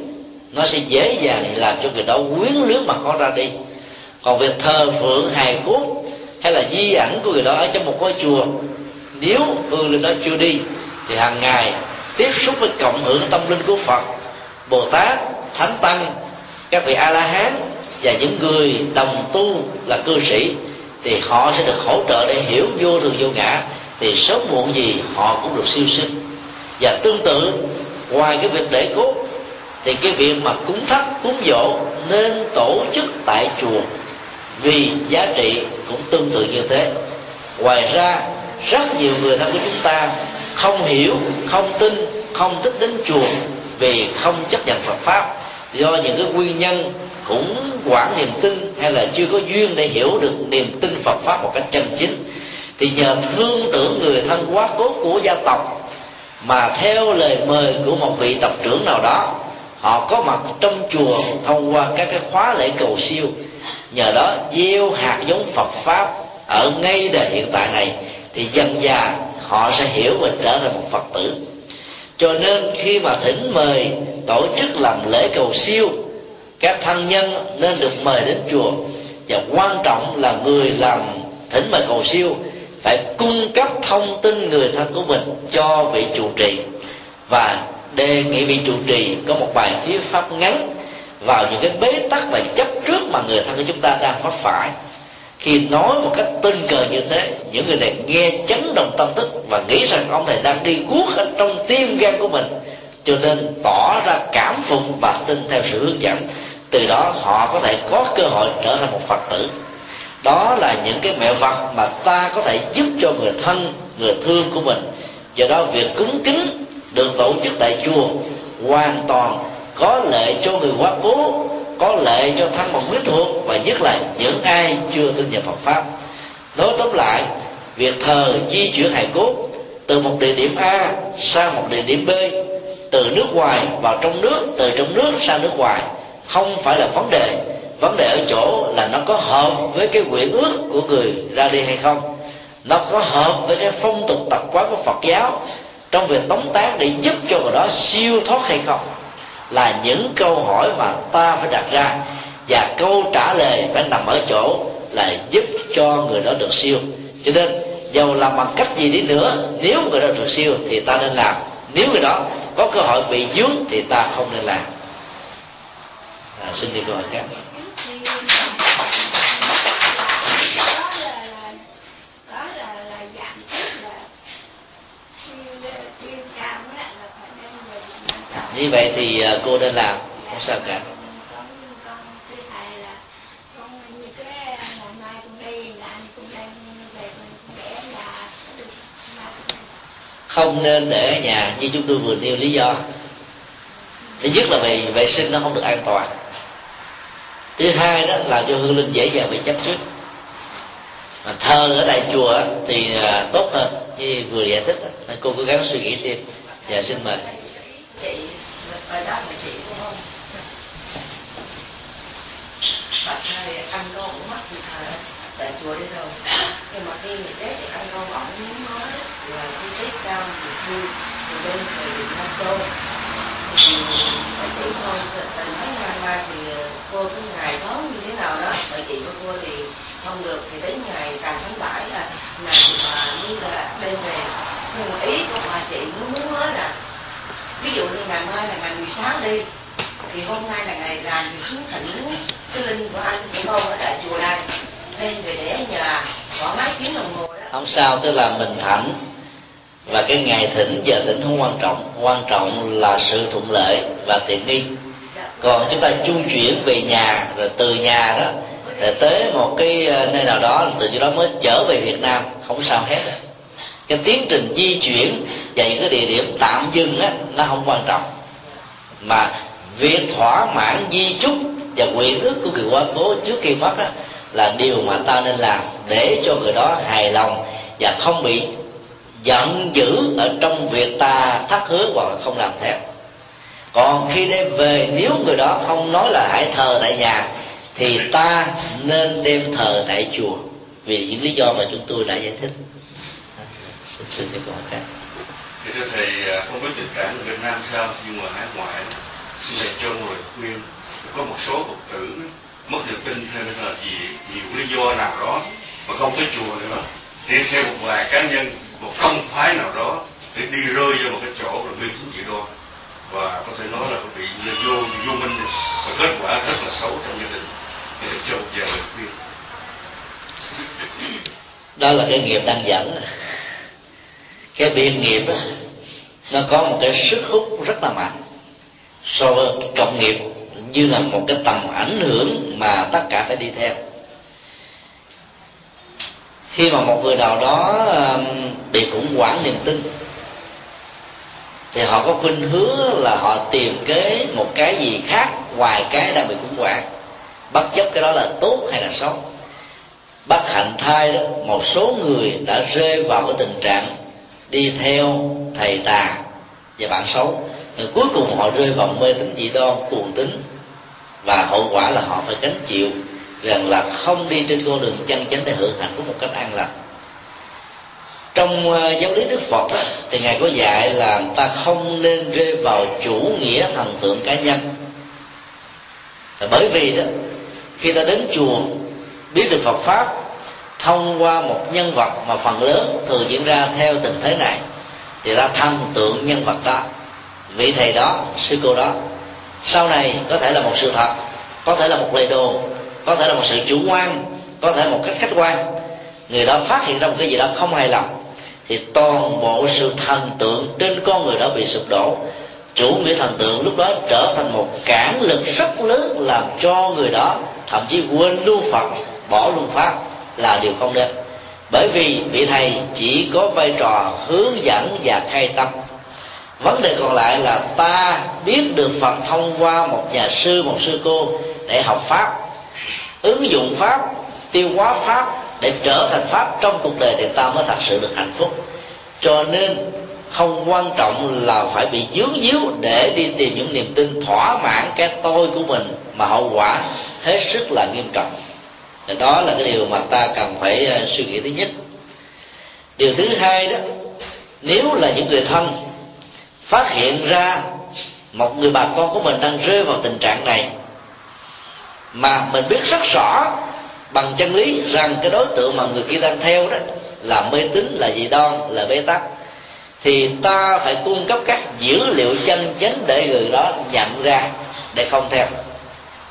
nó sẽ dễ dàng làm cho người đó quyến luyến mà khó ra đi. Còn việc thờ phượng hài cốt hay là di ảnh của người đó ở trong một ngôi chùa, nếu hương linh đó chưa đi thì hàng ngày tiếp xúc với cộng hưởng tâm linh của Phật, Bồ Tát, Thánh Tăng, các vị A-la-hán và những người đồng tu là cư sĩ thì họ sẽ được hỗ trợ để hiểu vô thường vô ngã, thì sớm muộn gì họ cũng được siêu sinh. Và tương tự, ngoài cái việc để cốt thì cái việc mà cúng thất, cúng dỗ nên tổ chức tại chùa vì giá trị cũng tương tự như thế. Ngoài ra, rất nhiều người thân của chúng ta không hiểu, không tin, không thích đến chùa vì không chấp nhận Phật Pháp, do những cái nguyên nhân cũng quản niềm tin hay là chưa có duyên để hiểu được niềm tin Phật Pháp một cách chân chính. Thì nhờ thương tưởng người thân quá cố của gia tộc mà theo lời mời của một vị tộc trưởng nào đó, họ có mặt trong chùa thông qua các cái khóa lễ cầu siêu, nhờ đó gieo hạt giống Phật Pháp ở ngay đời hiện tại này thì dần dà họ sẽ hiểu và trở thành một Phật tử. Cho nên khi mà thỉnh mời tổ chức làm lễ cầu siêu, các thân nhân nên được mời đến chùa, và quan trọng là người làm thỉnh mời cầu siêu phải cung cấp thông tin người thân của mình cho vị trụ trì và đề nghị vị trụ trì có một bài thuyết pháp ngắn vào những cái bế tắc và chấp trước mà người thân của chúng ta đang mắc phải. Khi nói một cách tình cờ như thế, những người này nghe chấn động tâm thức và nghĩ rằng ông thầy đang đi guốc ở trong tim gan của mình, cho nên tỏ ra cảm phục và tin theo sự hướng dẫn. Từ đó họ có thể có cơ hội trở thành một Phật tử. Đó là những cái mẹo vật mà ta có thể giúp cho người thân, người thương của mình. Do đó việc cúng kính được tổ chức tại chùa hoàn toàn có lợi cho người quá cố, có lợi cho thân bằng huyết thuộc, và nhất là những ai chưa tin vào Phật Pháp. Nói tóm lại, việc thờ di chuyển hài cốt từ một địa điểm A sang một địa điểm B, từ nước ngoài vào trong nước, từ trong nước sang nước ngoài không phải là vấn đề. Vấn đề ở chỗ là nó có hợp với cái nguyện ước của người ra đi hay không, nó có hợp với cái phong tục tập quán của Phật giáo trong việc tống táng để giúp cho người đó siêu thoát hay không, là những câu hỏi mà ta phải đặt ra, và câu trả lời phải nằm ở chỗ là giúp cho người đó được siêu. Cho nên dầu làm bằng cách gì đi nữa, nếu người đó được siêu thì ta nên làm, nếu người đó có cơ hội bị dướng thì ta không nên làm. Xin đi câu hỏi khác. Như vậy thì cô nên làm, không sao cả. Không nên để ở nhà như chúng tôi vừa nêu lý do. Thứ nhất là vì vệ sinh nó không được an toàn. Thứ hai đó là cho hương linh dễ dàng bị chấp trước. Mà thơ ở đại chùa thì tốt hơn, như vừa giải thích. Nên cô cố gắng suy nghĩ thêm. Dạ xin mời. Nhưng mà khi mình tết thì ăn con ổng miếng mới, rồi khi tết sau thì thương, thì bên thì nó tô. Thì bà chị thôi, từ mấy ngày qua thì cô cứ ngày tháng như thế nào đó, bà chị của cô thì không được, thì đến ngày càng tháng 7 là nàng mà như là bên về. Nhưng mà ý của bà chị muốn mới là, ví dụ như ngày mai là ngày 16 đi, thì hôm nay là ngày làm thì xuống thỉnh cái linh của anh, của cô ở tại chùa này. Về để nhà, không sao, tức là mình thỉnh và cái ngày thỉnh giờ thỉnh không quan trọng, quan trọng là sự thuận lợi và tiện nghi. Còn chúng ta chung chuyển về nhà, rồi từ nhà đó rồi tới một cái nơi nào đó, từ chỗ đó mới trở về Việt Nam, không sao hết. Cái tiến trình di chuyển và những cái địa điểm tạm dừng đó, nó không quan trọng, mà việc thỏa mãn di chúc và quyền ước của người quá cố trước khi mất đó, là điều mà ta nên làm để cho người đó hài lòng và không bị giận dữ ở trong việc ta thất hứa hoặc không làm theo. Còn khi đem về, nếu người đó không nói là hãy thờ tại nhà thì ta nên đem thờ tại chùa, vì những lý do mà chúng tôi đã giải thích. Xin thưa câu hỏi khác. Thưa thầy, không có tình cảm người Việt Nam sao, nhưng mà hải ngoại thầy cho người khuyên, có một số phật tử mất niềm tin hay là vì nhiều lý do nào đó mà không tới chùa nữa, đi theo một vài cá nhân, một tông phái nào đó để đi rơi vào một cái chỗ là mê tín dị đoan, và có thể nói là bị vô minh, và kết quả rất là xấu trong gia đình. Để cho một vài lời khuyên. Đó là cái nghiệp đang dẫn. Cái biện nghiệp đó, nó có một cái sức hút rất là mạnh so với cái cộng nghiệp, như là một cái tầm ảnh hưởng mà tất cả phải đi theo. Khi mà một người nào đó bị khủng hoảng niềm tin thì họ có khuynh hướng là họ tìm kế một cái gì khác ngoài cái đang bị khủng hoảng, bất chấp cái đó là tốt hay là xấu. Bất hạnh thay đó, một số người đã rơi vào cái tình trạng đi theo thầy tà và bạn xấu. Rồi cuối cùng họ rơi vào mê tín dị đoan, cuồng tín, và hậu quả là họ phải gánh chịu rằng là không đi trên con đường chân chánh để hưởng hạnh phúc một cách an lành. Trong giáo lý Đức Phật thì ngài có dạy là ta không nên rơi vào chủ nghĩa thần tượng cá nhân. Bởi vì đó, khi ta đến chùa biết được Phật pháp thông qua một nhân vật mà phần lớn thường diễn ra theo tình thế này, thì ta thần tượng nhân vật đó, vị thầy đó, sư cô đó. Sau này có thể là một sự thật, có thể là một lời đồn, có thể là một sự chủ quan, có thể một cách khách quan. Người đó phát hiện ra một cái gì đó không hài lòng thì toàn bộ sự thần tượng trên con người đó bị sụp đổ. Chủ nghĩa thần tượng lúc đó trở thành một cản lực rất lớn, làm cho người đó thậm chí quên luôn Phật, bỏ luôn pháp, là điều không nên. Bởi vì vị thầy chỉ có vai trò hướng dẫn và khai tâm. Vấn đề còn lại là ta biết được Phật thông qua một nhà sư, một sư cô để học pháp, ứng dụng pháp, tiêu hóa pháp để trở thành pháp trong cuộc đời, thì ta mới thật sự được hạnh phúc. Cho nên không quan trọng là phải bị dướng díu để đi tìm những niềm tin thỏa mãn cái tôi của mình, mà hậu quả hết sức là nghiêm trọng. Thì đó là cái điều mà ta cần phải suy nghĩ thứ nhất. Điều thứ hai đó, nếu là những người thân phát hiện ra một người bà con của mình đang rơi vào tình trạng này, mà mình biết rất rõ bằng chân lý rằng cái đối tượng mà người kia đang theo đó là mê tín, là dị đoan, là bế tắc, thì ta phải cung cấp các dữ liệu chân chính để người đó nhận ra để không theo.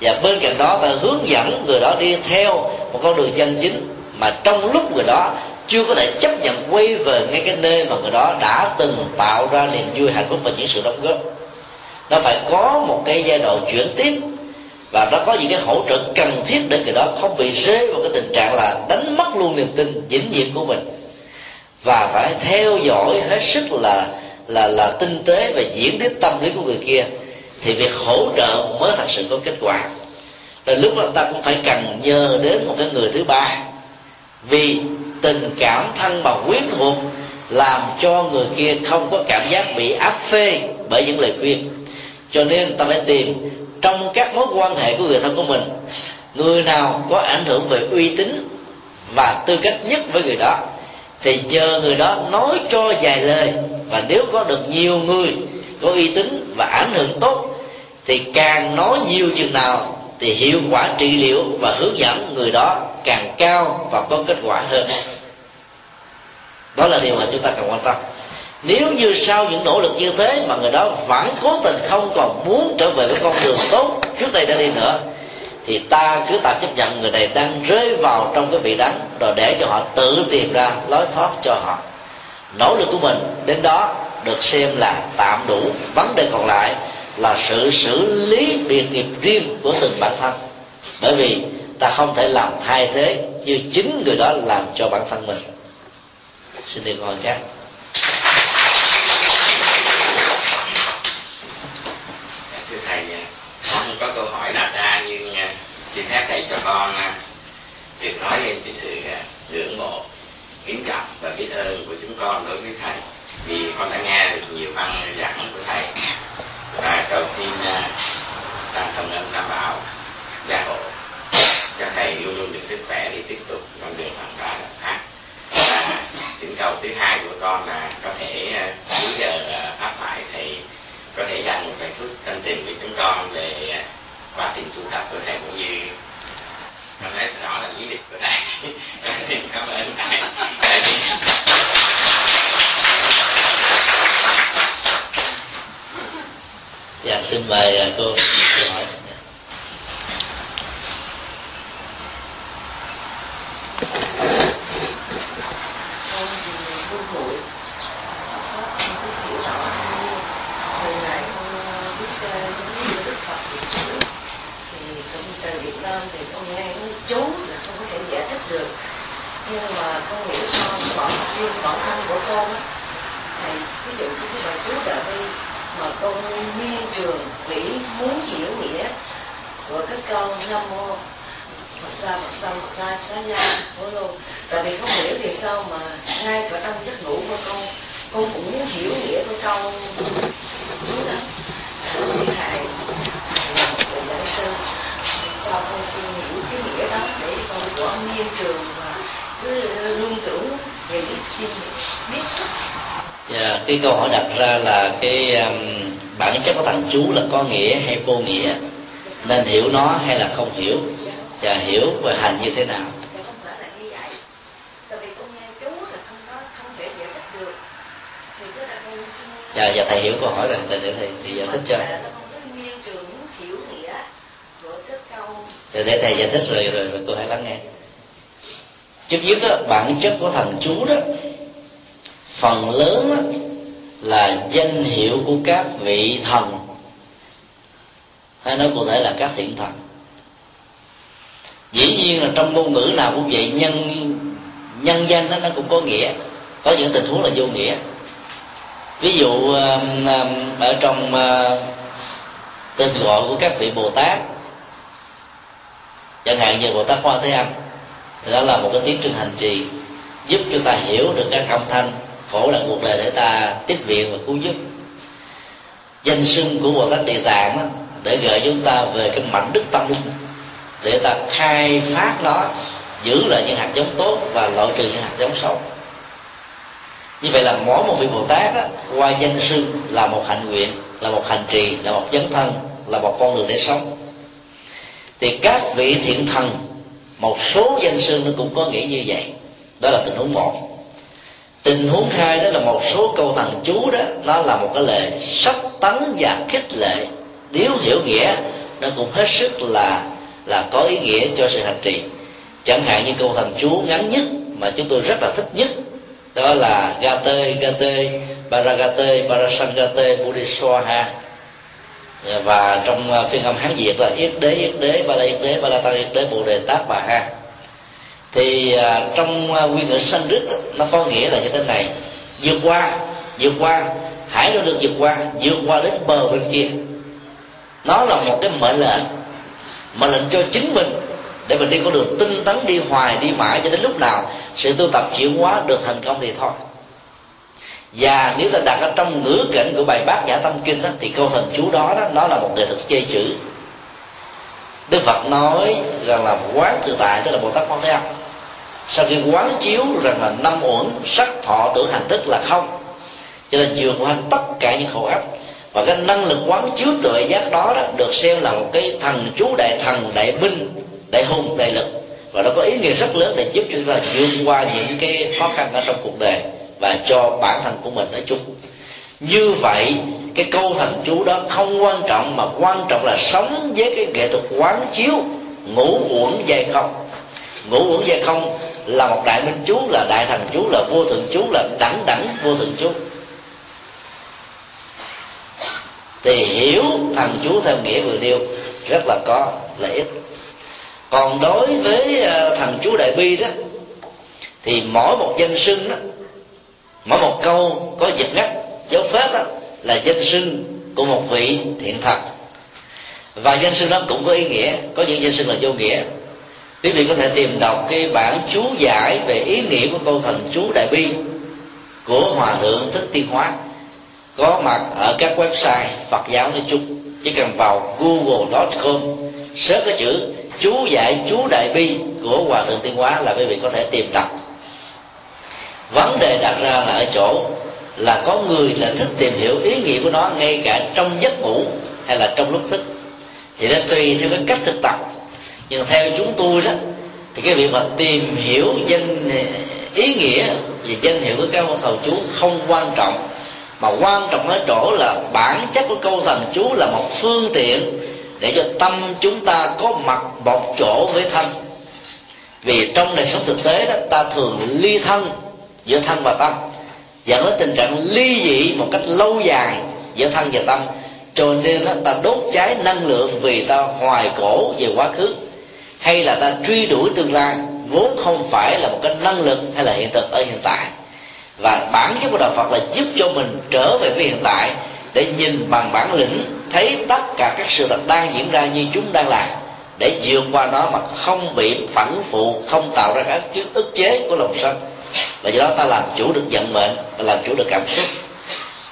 Và bên cạnh đó ta hướng dẫn người đó đi theo một con đường chân chính, mà trong lúc người đó chưa có thể chấp nhận quay về ngay cái nơi mà người đó đã từng tạo ra niềm vui, hạnh phúc và những sự đóng góp. Nó phải có một cái giai đoạn chuyển tiếp, và nó có những cái hỗ trợ cần thiết để người đó không bị rơi vào cái tình trạng là đánh mất luôn niềm tin vĩnh viễn của mình, và phải theo dõi hết sức là tinh tế và diễn tiến tâm lý của người kia, thì việc hỗ trợ mới thật sự có kết quả. Rồi lúc đó ta cũng phải cần nhờ đến một cái người thứ ba, vì tình cảm thân mật quyến thuộc làm cho người kia không có cảm giác bị áp phê bởi những lời khuyên. Cho nên ta phải tìm trong các mối quan hệ của người thân của mình, người nào có ảnh hưởng về uy tín và tư cách nhất với người đó, thì chờ người đó nói cho vài lời, và nếu có được nhiều người có uy tín và ảnh hưởng tốt thì càng nói nhiều chừng nào thì hiệu quả trị liệu và hướng dẫn người đó càng cao và có kết quả hơn. Đó là điều mà chúng ta cần quan tâm. Nếu như sau những nỗ lực như thế mà người đó vẫn cố tình không còn muốn trở về với con đường tốt trước đây đã đi nữa, thì ta cứ tạm chấp nhận người này đang rơi vào trong cái bị đánh, rồi để cho họ tự tìm ra lối thoát cho họ. Nỗ lực của mình đến đó được xem là tạm đủ. Vấn đề còn lại là sự xử lý biệt nghiệp riêng của từng bản thân, bởi vì ta không thể làm thay thế như chính người đó làm cho bản thân mình. Xin được hỏi các thưa thầy, không có câu hỏi nào ra, nhưng xin phép thầy cho con việc nói lên cái sự ngưỡng mộ, kính trọng và biết ơn của chúng con đối với thầy, vì con đã nghe được nhiều văn giảng của thầy. Và cầu xin Tam Thần Ân Tam Bảo gia hộ cho thầy luôn luôn được sức khỏe để tiếp tục con đường hoàn toàn lập pháp. Và những cầu thứ hai của con là có thể cuối giờ pháp thoại thầy có thể dành một vài phút tâm tình với chúng con về quá trình tu tập của thầy, cũng như con thấy rõ là lý lịch của thầy. Xin cảm ơn thầy. Dạ, xin mời cô. Cái câu hỏi đặt ra là cái bản chất của thằng chú là có nghĩa hay vô nghĩa, nên hiểu nó hay là không hiểu, và hiểu và hành như thế nào. Dạ, thầy hiểu câu hỏi rồi, để thầy giải thích cho. Để thầy giải thích rồi tôi hãy lắng nghe. Trước nhất đó, bản chất của thằng chú đó phần lớn đó, là danh hiệu của các vị thần, hay nói cụ thể là các thiện thần. Dĩ nhiên là trong ngôn ngữ nào cũng vậy, nhân danh nó cũng có nghĩa, có những tình huống là vô nghĩa. Ví dụ ở trong tên gọi của các vị Bồ Tát, chẳng hạn như Bồ Tát Quan Thế Âm, thì đó là một cái tiến trình hành trì giúp cho ta hiểu được các âm thanh khổ là cuộc đời để ta tiếp viện và cứu giúp. Danh xưng của Bồ Tát Địa Tạng đó, để gợi chúng ta về cái mảnh đức tâm linh, để ta khai phát nó, giữ lại những hạt giống tốt và loại trừ những hạt giống xấu. Như vậy là mỗi một vị Bồ Tát đó, qua danh xưng là một hạnh nguyện là một hành trì, là một dấn thân, là một con đường để sống. Thì các vị thiện thần, một số danh sư nó cũng có nghĩ như vậy. Đó là tình huống một. Tình huống hai đó là một số câu thần chú đó, nó là một cái lệ sách tấn và khích lệ, nếu hiểu nghĩa nó cũng hết sức là có ý nghĩa cho sự hành trì. Chẳng hạn như câu thần chú ngắn nhất mà chúng tôi rất là thích nhất, đó là Gate Gate Paragate Parasangate Bodhisattva. Và trong phiên âm Hán Việt là yết đế, ba la yết đế, ba la tăng yết đế, bồ đề tát bà ha. Thì trong nguyên ngữ Sanskrit nó có nghĩa là như thế này: vượt qua, hãy nỗ lực vượt qua đến bờ bên kia. Nó là một cái mệnh lệnh cho chính mình để mình đi con đường tinh tấn, đi hoài, đi mãi cho đến lúc nào sự tu tập chuyển hóa được thành công thì thôi. Và nếu ta đặt ở trong ngữ cảnh của bài Bát Nhã Tâm Kinh đó, thì câu thần chú đó nó là một nghệ thuật chơi chữ. Đức Phật nói rằng là quán tự tại, tức là Bồ Tát Quan Thế Âm, sau khi quán chiếu rằng là năm uẩn sắc thọ tưởng hành thức là không, cho nên vượt qua tất cả những khổ áp. Và cái năng lực quán chiếu tuệ giác đó, đó được xem là một cái thần chú đại thần, đại binh, đại hùng, đại lực, và nó có ý nghĩa rất lớn để giúp chúng ta vượt qua những cái khó khăn ở trong cuộc đời và cho bản thân của mình nói chung. Như vậy cái câu thần chú đó không quan trọng, mà quan trọng là sống với cái nghệ thuật quán chiếu ngũ uẩn dài không. Ngũ uẩn dài không là một đại minh chú, là đại thần chú, là vô thượng chú, là đẳng đẳng vô thượng chú. Thì hiểu thần chú theo nghĩa vừa nêu rất là có lợi ích. Còn đối với thần chú đại bi đó, thì mỗi một danh xưng đó, mỗi một câu có giật ngắt dấu phết đó là danh xưng của một vị thiện thần, và danh xưng đó cũng có ý nghĩa. Có những danh xưng là vô nghĩa. Quý vị có thể tìm đọc cái bản chú giải về ý nghĩa của câu thần chú đại bi của Hòa Thượng Thích Tiên Hóa, có mặt ở các website Phật giáo nói chung. Chỉ cần vào google.com search cái chữ chú giải chú đại bi của Hòa Thượng Tiên Hóa là quý vị có thể tìm đọc. Vấn đề đặt ra là ở chỗ là có người là thích tìm hiểu ý nghĩa của nó ngay cả trong giấc ngủ hay là trong lúc thức, thì nó tùy theo cái cách thực tập. Nhưng theo chúng tôi đó, thì cái việc mà tìm hiểu ý nghĩa về danh hiệu của các thần chú không quan trọng, mà quan trọng ở chỗ là bản chất của câu thần chú là một phương tiện để cho tâm chúng ta có mặt một chỗ với thân. Vì trong đời sống thực tế đó, ta thường ly thân giữa thân và tâm, dẫn đến tình trạng ly dị một cách lâu dài giữa thân và tâm, cho nên ta đốt cháy năng lượng vì ta hoài cổ về quá khứ, hay là ta truy đuổi tương lai vốn không phải là một cái năng lực hay là hiện thực ở hiện tại. Và bản chất của đạo Phật là giúp cho mình trở về với hiện tại để nhìn bằng bản lĩnh, thấy tất cả các sự thật đang diễn ra như chúng đang là, để vượt qua nó mà không bị phẫn phụ, không tạo ra các ức chế của lòng sân, và do đó ta làm chủ được vận mệnh và làm chủ được cảm xúc.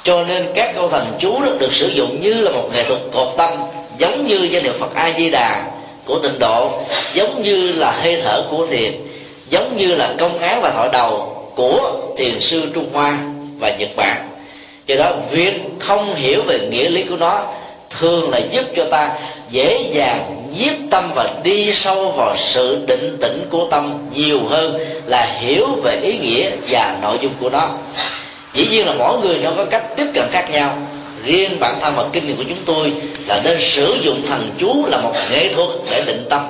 Cho nên các câu thần chú được sử dụng như là một nghệ thuật cột tâm, giống như danh hiệu Phật A Di Đà của tịnh độ, giống như là hơi thở của thiền, giống như là công án và thọ đầu của thiền sư Trung Hoa và Nhật Bản. Do đó việc không hiểu về nghĩa lý của nó thường là giúp cho ta dễ dàng nhiếp tâm và đi sâu vào sự định tĩnh của tâm nhiều hơn là hiểu về ý nghĩa và nội dung của nó. Dĩ nhiên là mỗi người nó có cách tiếp cận khác nhau. Riêng bản thân và kinh nghiệm của chúng tôi là nên sử dụng thần chú là một nghệ thuật để định tâm,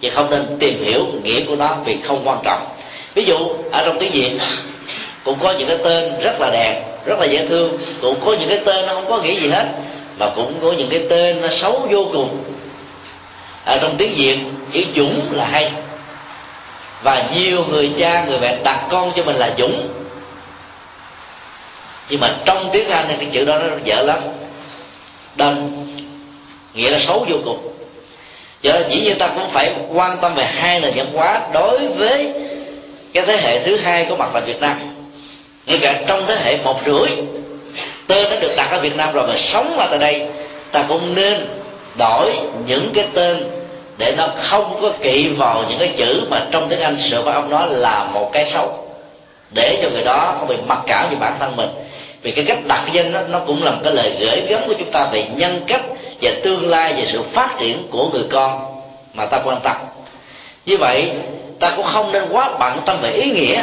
chứ không nên tìm hiểu nghĩa của nó vì không quan trọng. Ví dụ ở trong tiếng Việt cũng có những cái tên rất là đẹp, rất là dễ thương, cũng có những cái tên nó không có nghĩa gì hết, mà cũng có những cái tên nó xấu vô cùng. Ở trong tiếng Việt chữ Dũng là hay, và nhiều người cha người mẹ đặt con cho mình là Dũng, nhưng mà trong tiếng Anh thì cái chữ đó nó dở lắm, đâm nghĩa là xấu vô cùng. Giờ dĩ nhiên ta cũng phải quan tâm về hai nền văn hóa đối với cái thế hệ thứ hai có mặt tại Việt Nam. Ngay cả trong thế hệ 1 rưỡi, tên nó được đặt ở Việt Nam rồi mà sống ở tại đây, ta cũng nên đổi những cái tên để nó không có kỵ vào những cái chữ mà trong tiếng Anh sửa phát âm nó là một cái xấu, để cho người đó không bị mặc cảm về bản thân mình. Vì cái cách đặt danh nó cũng là một cái lời gửi gắm của chúng ta về nhân cách, về tương lai, về sự phát triển của người con mà ta quan tâm. Như vậy ta cũng không nên quá bận tâm về ý nghĩa.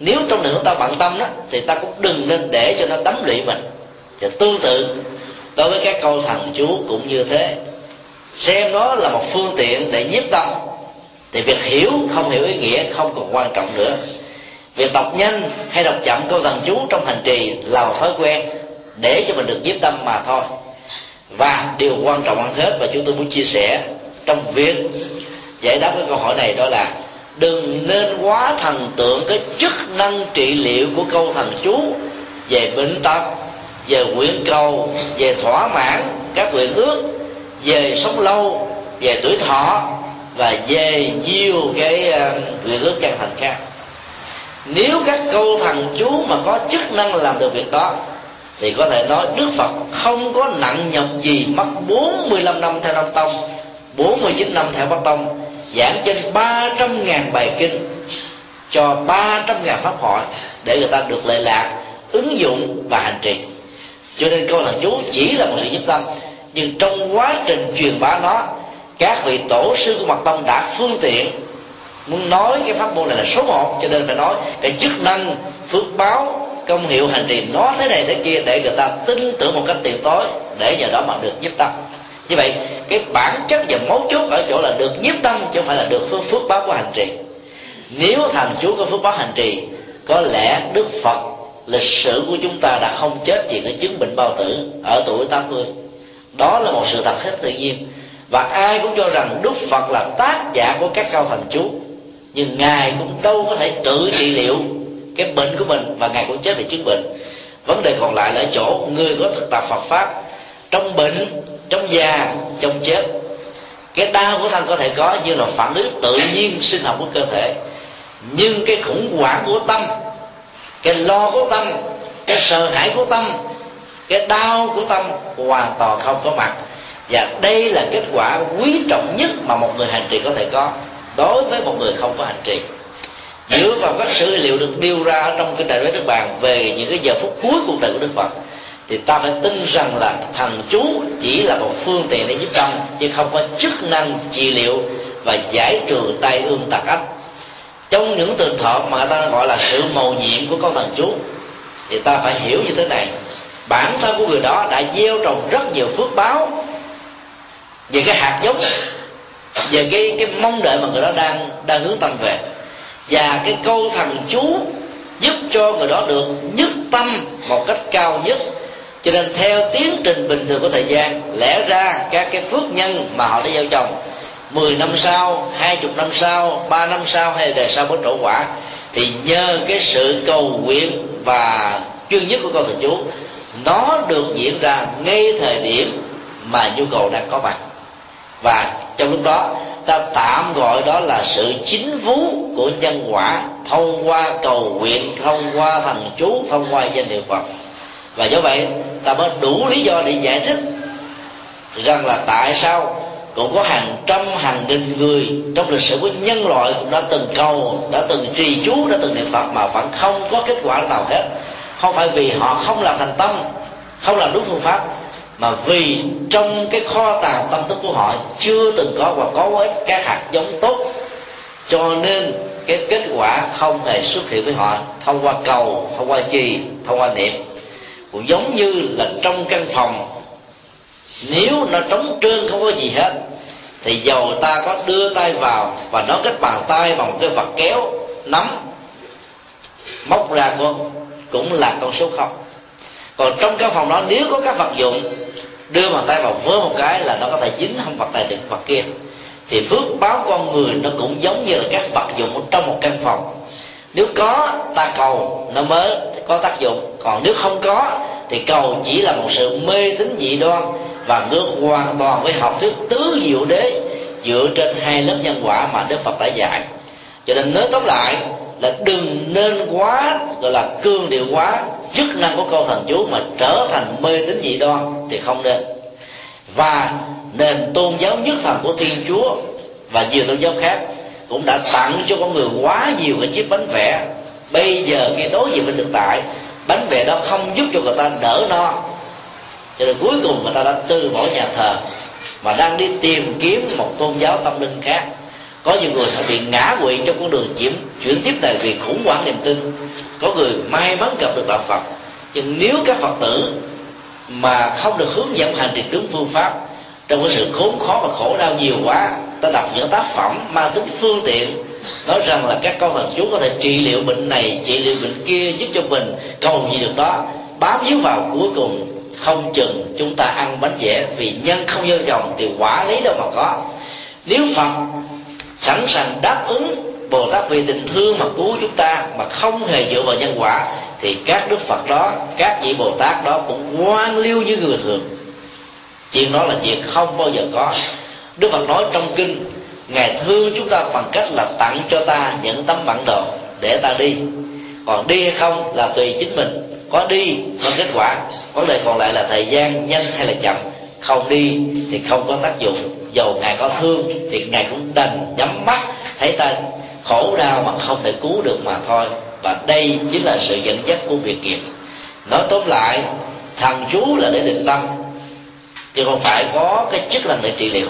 Nếu trong này chúng ta bận tâm đó, thì ta cũng đừng nên để cho nó đắm lụy mình. Và tương tự đối với các câu thần chú cũng như thế, xem nó là một phương tiện để nhiếp tâm, thì việc hiểu không hiểu ý nghĩa không còn quan trọng nữa. Việc đọc nhanh hay đọc chậm câu thần chú trong hành trì là một thói quen để cho mình được nhiếp tâm mà thôi. Và điều quan trọng hơn hết và chúng tôi muốn chia sẻ trong việc giải đáp cái câu hỏi này, đó là đừng nên quá thần tượng cái chức năng trị liệu của câu thần chú về bệnh tật, về nguyện cầu, về thỏa mãn các nguyện ước, về sống lâu, về tuổi thọ và về nhiều cái nguyện ước chân thành khác. Nếu các câu thần chú mà có chức năng làm được việc đó, thì có thể nói Đức Phật không có nặng nhọc gì mất 45 năm theo Nam Tông, 49 năm theo Bắc Tông, giảng trên 300.000 bài kinh cho 300.000 pháp hội để người ta được lợi lạc, ứng dụng và hành trì. Cho nên câu thần chú chỉ là một sự giúp tâm, nhưng trong quá trình truyền bá nó, các vị tổ sư của Mật Tông đã phương tiện muốn nói cái pháp môn này là số một, cho nên phải nói cái chức năng, phước báo, công hiệu hành trì nó thế này thế kia để người ta tin tưởng một cách tuyệt đối, để nhờ đó mà được nhiếp tâm. Như vậy cái bản chất và mấu chốt ở chỗ là được nhiếp tâm, chứ không phải là được phước báo của hành trì. Nếu thành chú có phước báo hành trì, có lẽ Đức Phật lịch sử của chúng ta đã không chết vì cái chứng bệnh bao tử ở tuổi 80. Đó là một sự thật hết tự nhiên. Và ai cũng cho rằng Đức Phật là tác giả của các câu thần chú, nhưng Ngài cũng đâu có thể tự trị liệu cái bệnh của mình, và Ngài cũng chết vì chứng bệnh. Vấn đề còn lại là chỗ người có thực tập Phật Pháp trong bệnh, trong già, trong chết. Cái đau của thân có thể có như là phản ứng tự nhiên sinh học của cơ thể, nhưng cái khủng hoảng của tâm, cái lo của tâm, cái sợ hãi của tâm, cái đau của tâm hoàn toàn không có mặt. Và đây là kết quả quý trọng nhất mà một người hành trì có thể có đối với một người không có hành trì. Dựa vào các sử liệu được điêu ra trong kinh Đại Bát Niết Bàn về những cái giờ phút cuối cuộc đời của Đức Phật, thì ta phải tin rằng là thần chú chỉ là một phương tiện để giúp tâm, chứ không có chức năng trị liệu và giải trừ tai ương tật ách. Trong những từ thọ mà ta gọi là sự mầu nhiệm của câu thần chú, thì ta phải hiểu như thế này: bản thân của người đó đã gieo trồng rất nhiều phước báo về cái hạt giống, về cái mong đợi mà người đó đang hướng tâm về. Và cái câu thần chú giúp cho người đó được nhất tâm một cách cao nhất. Cho nên theo tiến trình bình thường của thời gian, lẽ ra các cái phước nhân mà họ đã gieo trồng 10 năm sau, 20 năm sau, 3 năm sau hay đời sau có trổ quả, thì nhờ cái sự cầu nguyện và chuyên nhất của câu thần chú, nó được diễn ra ngay thời điểm mà nhu cầu đang có mặt. Và trong lúc đó ta tạm gọi đó là sự chính vú của nhân quả, thông qua cầu nguyện, thông qua thần chú, thông qua danh hiệu Phật. Và do vậy ta mới đủ lý do để giải thích rằng là tại sao cũng có hàng trăm hàng nghìn người trong lịch sử của nhân loại cũng đã từng cầu, đã từng trì chú, đã từng niệm Phật mà vẫn không có kết quả nào hết. Không phải vì họ không làm thành tâm, không làm đúng phương pháp, mà vì trong cái kho tàng tâm thức của họ chưa từng có và có ít các hạt giống tốt, cho nên cái kết quả không hề xuất hiện với họ thông qua cầu, thông qua trì, thông qua niệm. Cũng giống như là trong căn phòng nếu nó trống trơn không có gì hết, thì dầu ta có đưa tay vào và nó kết bàn tay bằng một cái vật kéo nắm, móc ra cũng là con số không. Còn trong căn phòng đó nếu có các vật dụng, đưa bàn tay vào vớ một cái là nó có thể dính không vật này thì vật kia. Thì phước báo con người nó cũng giống như là các vật dụng trong một căn phòng. Nếu có ta cầu nó mới có tác dụng, còn nếu không có thì cầu chỉ là một sự mê tín dị đoan và ngược hoàn toàn với học thuyết tứ diệu đế dựa trên hai lớp nhân quả mà Đức Phật đã dạy. Cho nên nói tóm lại là đừng nên quá, gọi là cương điệu quá chức năng của câu thần chú mà trở thành mê tín dị đoan thì không nên. Và nền tôn giáo nhất thần của Thiên Chúa và nhiều tôn giáo khác cũng đã tặng cho con người quá nhiều cái chiếc bánh vẽ. Bây giờ khi đối diện với thực tại, bánh bè đó không giúp cho người ta đỡ no, cho nên cuối cùng người ta đã từ bỏ nhà thờ mà đang đi tìm kiếm một tôn giáo tâm linh khác. Có nhiều người đã bị ngã quỵ trong con đường chuyển tiếp này vì khủng hoảng niềm tin. Có người may mắn gặp được đạo Phật, nhưng nếu các Phật tử mà không được hướng dẫn hành trì đúng phương pháp, trong cái sự khốn khó và khổ đau nhiều quá, ta đọc những tác phẩm mang tính phương tiện nói rằng là các con thần chú có thể trị liệu bệnh này, trị liệu bệnh kia, giúp cho mình cầu gì được đó, bám víu vào, cuối cùng không chừng chúng ta ăn bánh vẽ, vì nhân không gieo trồng thì quả lấy đâu mà có. Nếu Phật sẵn sàng đáp ứng, Bồ Tát vì tình thương mà cứu chúng ta mà không hề dựa vào nhân quả, thì các đức Phật đó, các vị Bồ Tát đó cũng quan liêu như người thường. Chuyện đó là chuyện không bao giờ có. Đức Phật nói trong kinh, Ngài thương chúng ta bằng cách là tặng cho ta những tấm bản đồ để ta đi. Còn đi hay không là tùy chính mình. Có đi có kết quả, vấn đề còn lại là thời gian nhanh hay là chậm. Không đi thì không có tác dụng. Dầu Ngài có thương thì Ngài cũng đành nhắm mắt, thấy ta khổ đau mà không thể cứu được mà thôi. Và đây chính là sự dẫn dắt của việc nghiệp. Nói tóm lại, thần chú là để định tâm, chứ không phải có cái chức năng để trị liệu.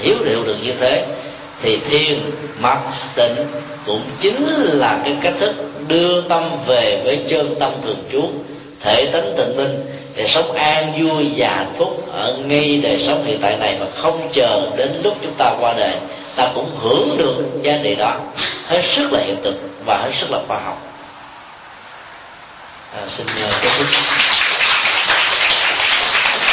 Hiểu liệu được như thế thì thiền, mặc, tịnh cũng chính là cái cách thức đưa tâm về với chân tâm thường trú, thể tánh tịnh minh, để sống an vui và hạnh phúc ở ngay đời sống hiện tại này, mà không chờ đến lúc chúng ta qua đời ta cũng hưởng được giá trị đó. Hết sức là hiện thực và hết sức là khoa học. Xin kết thúc.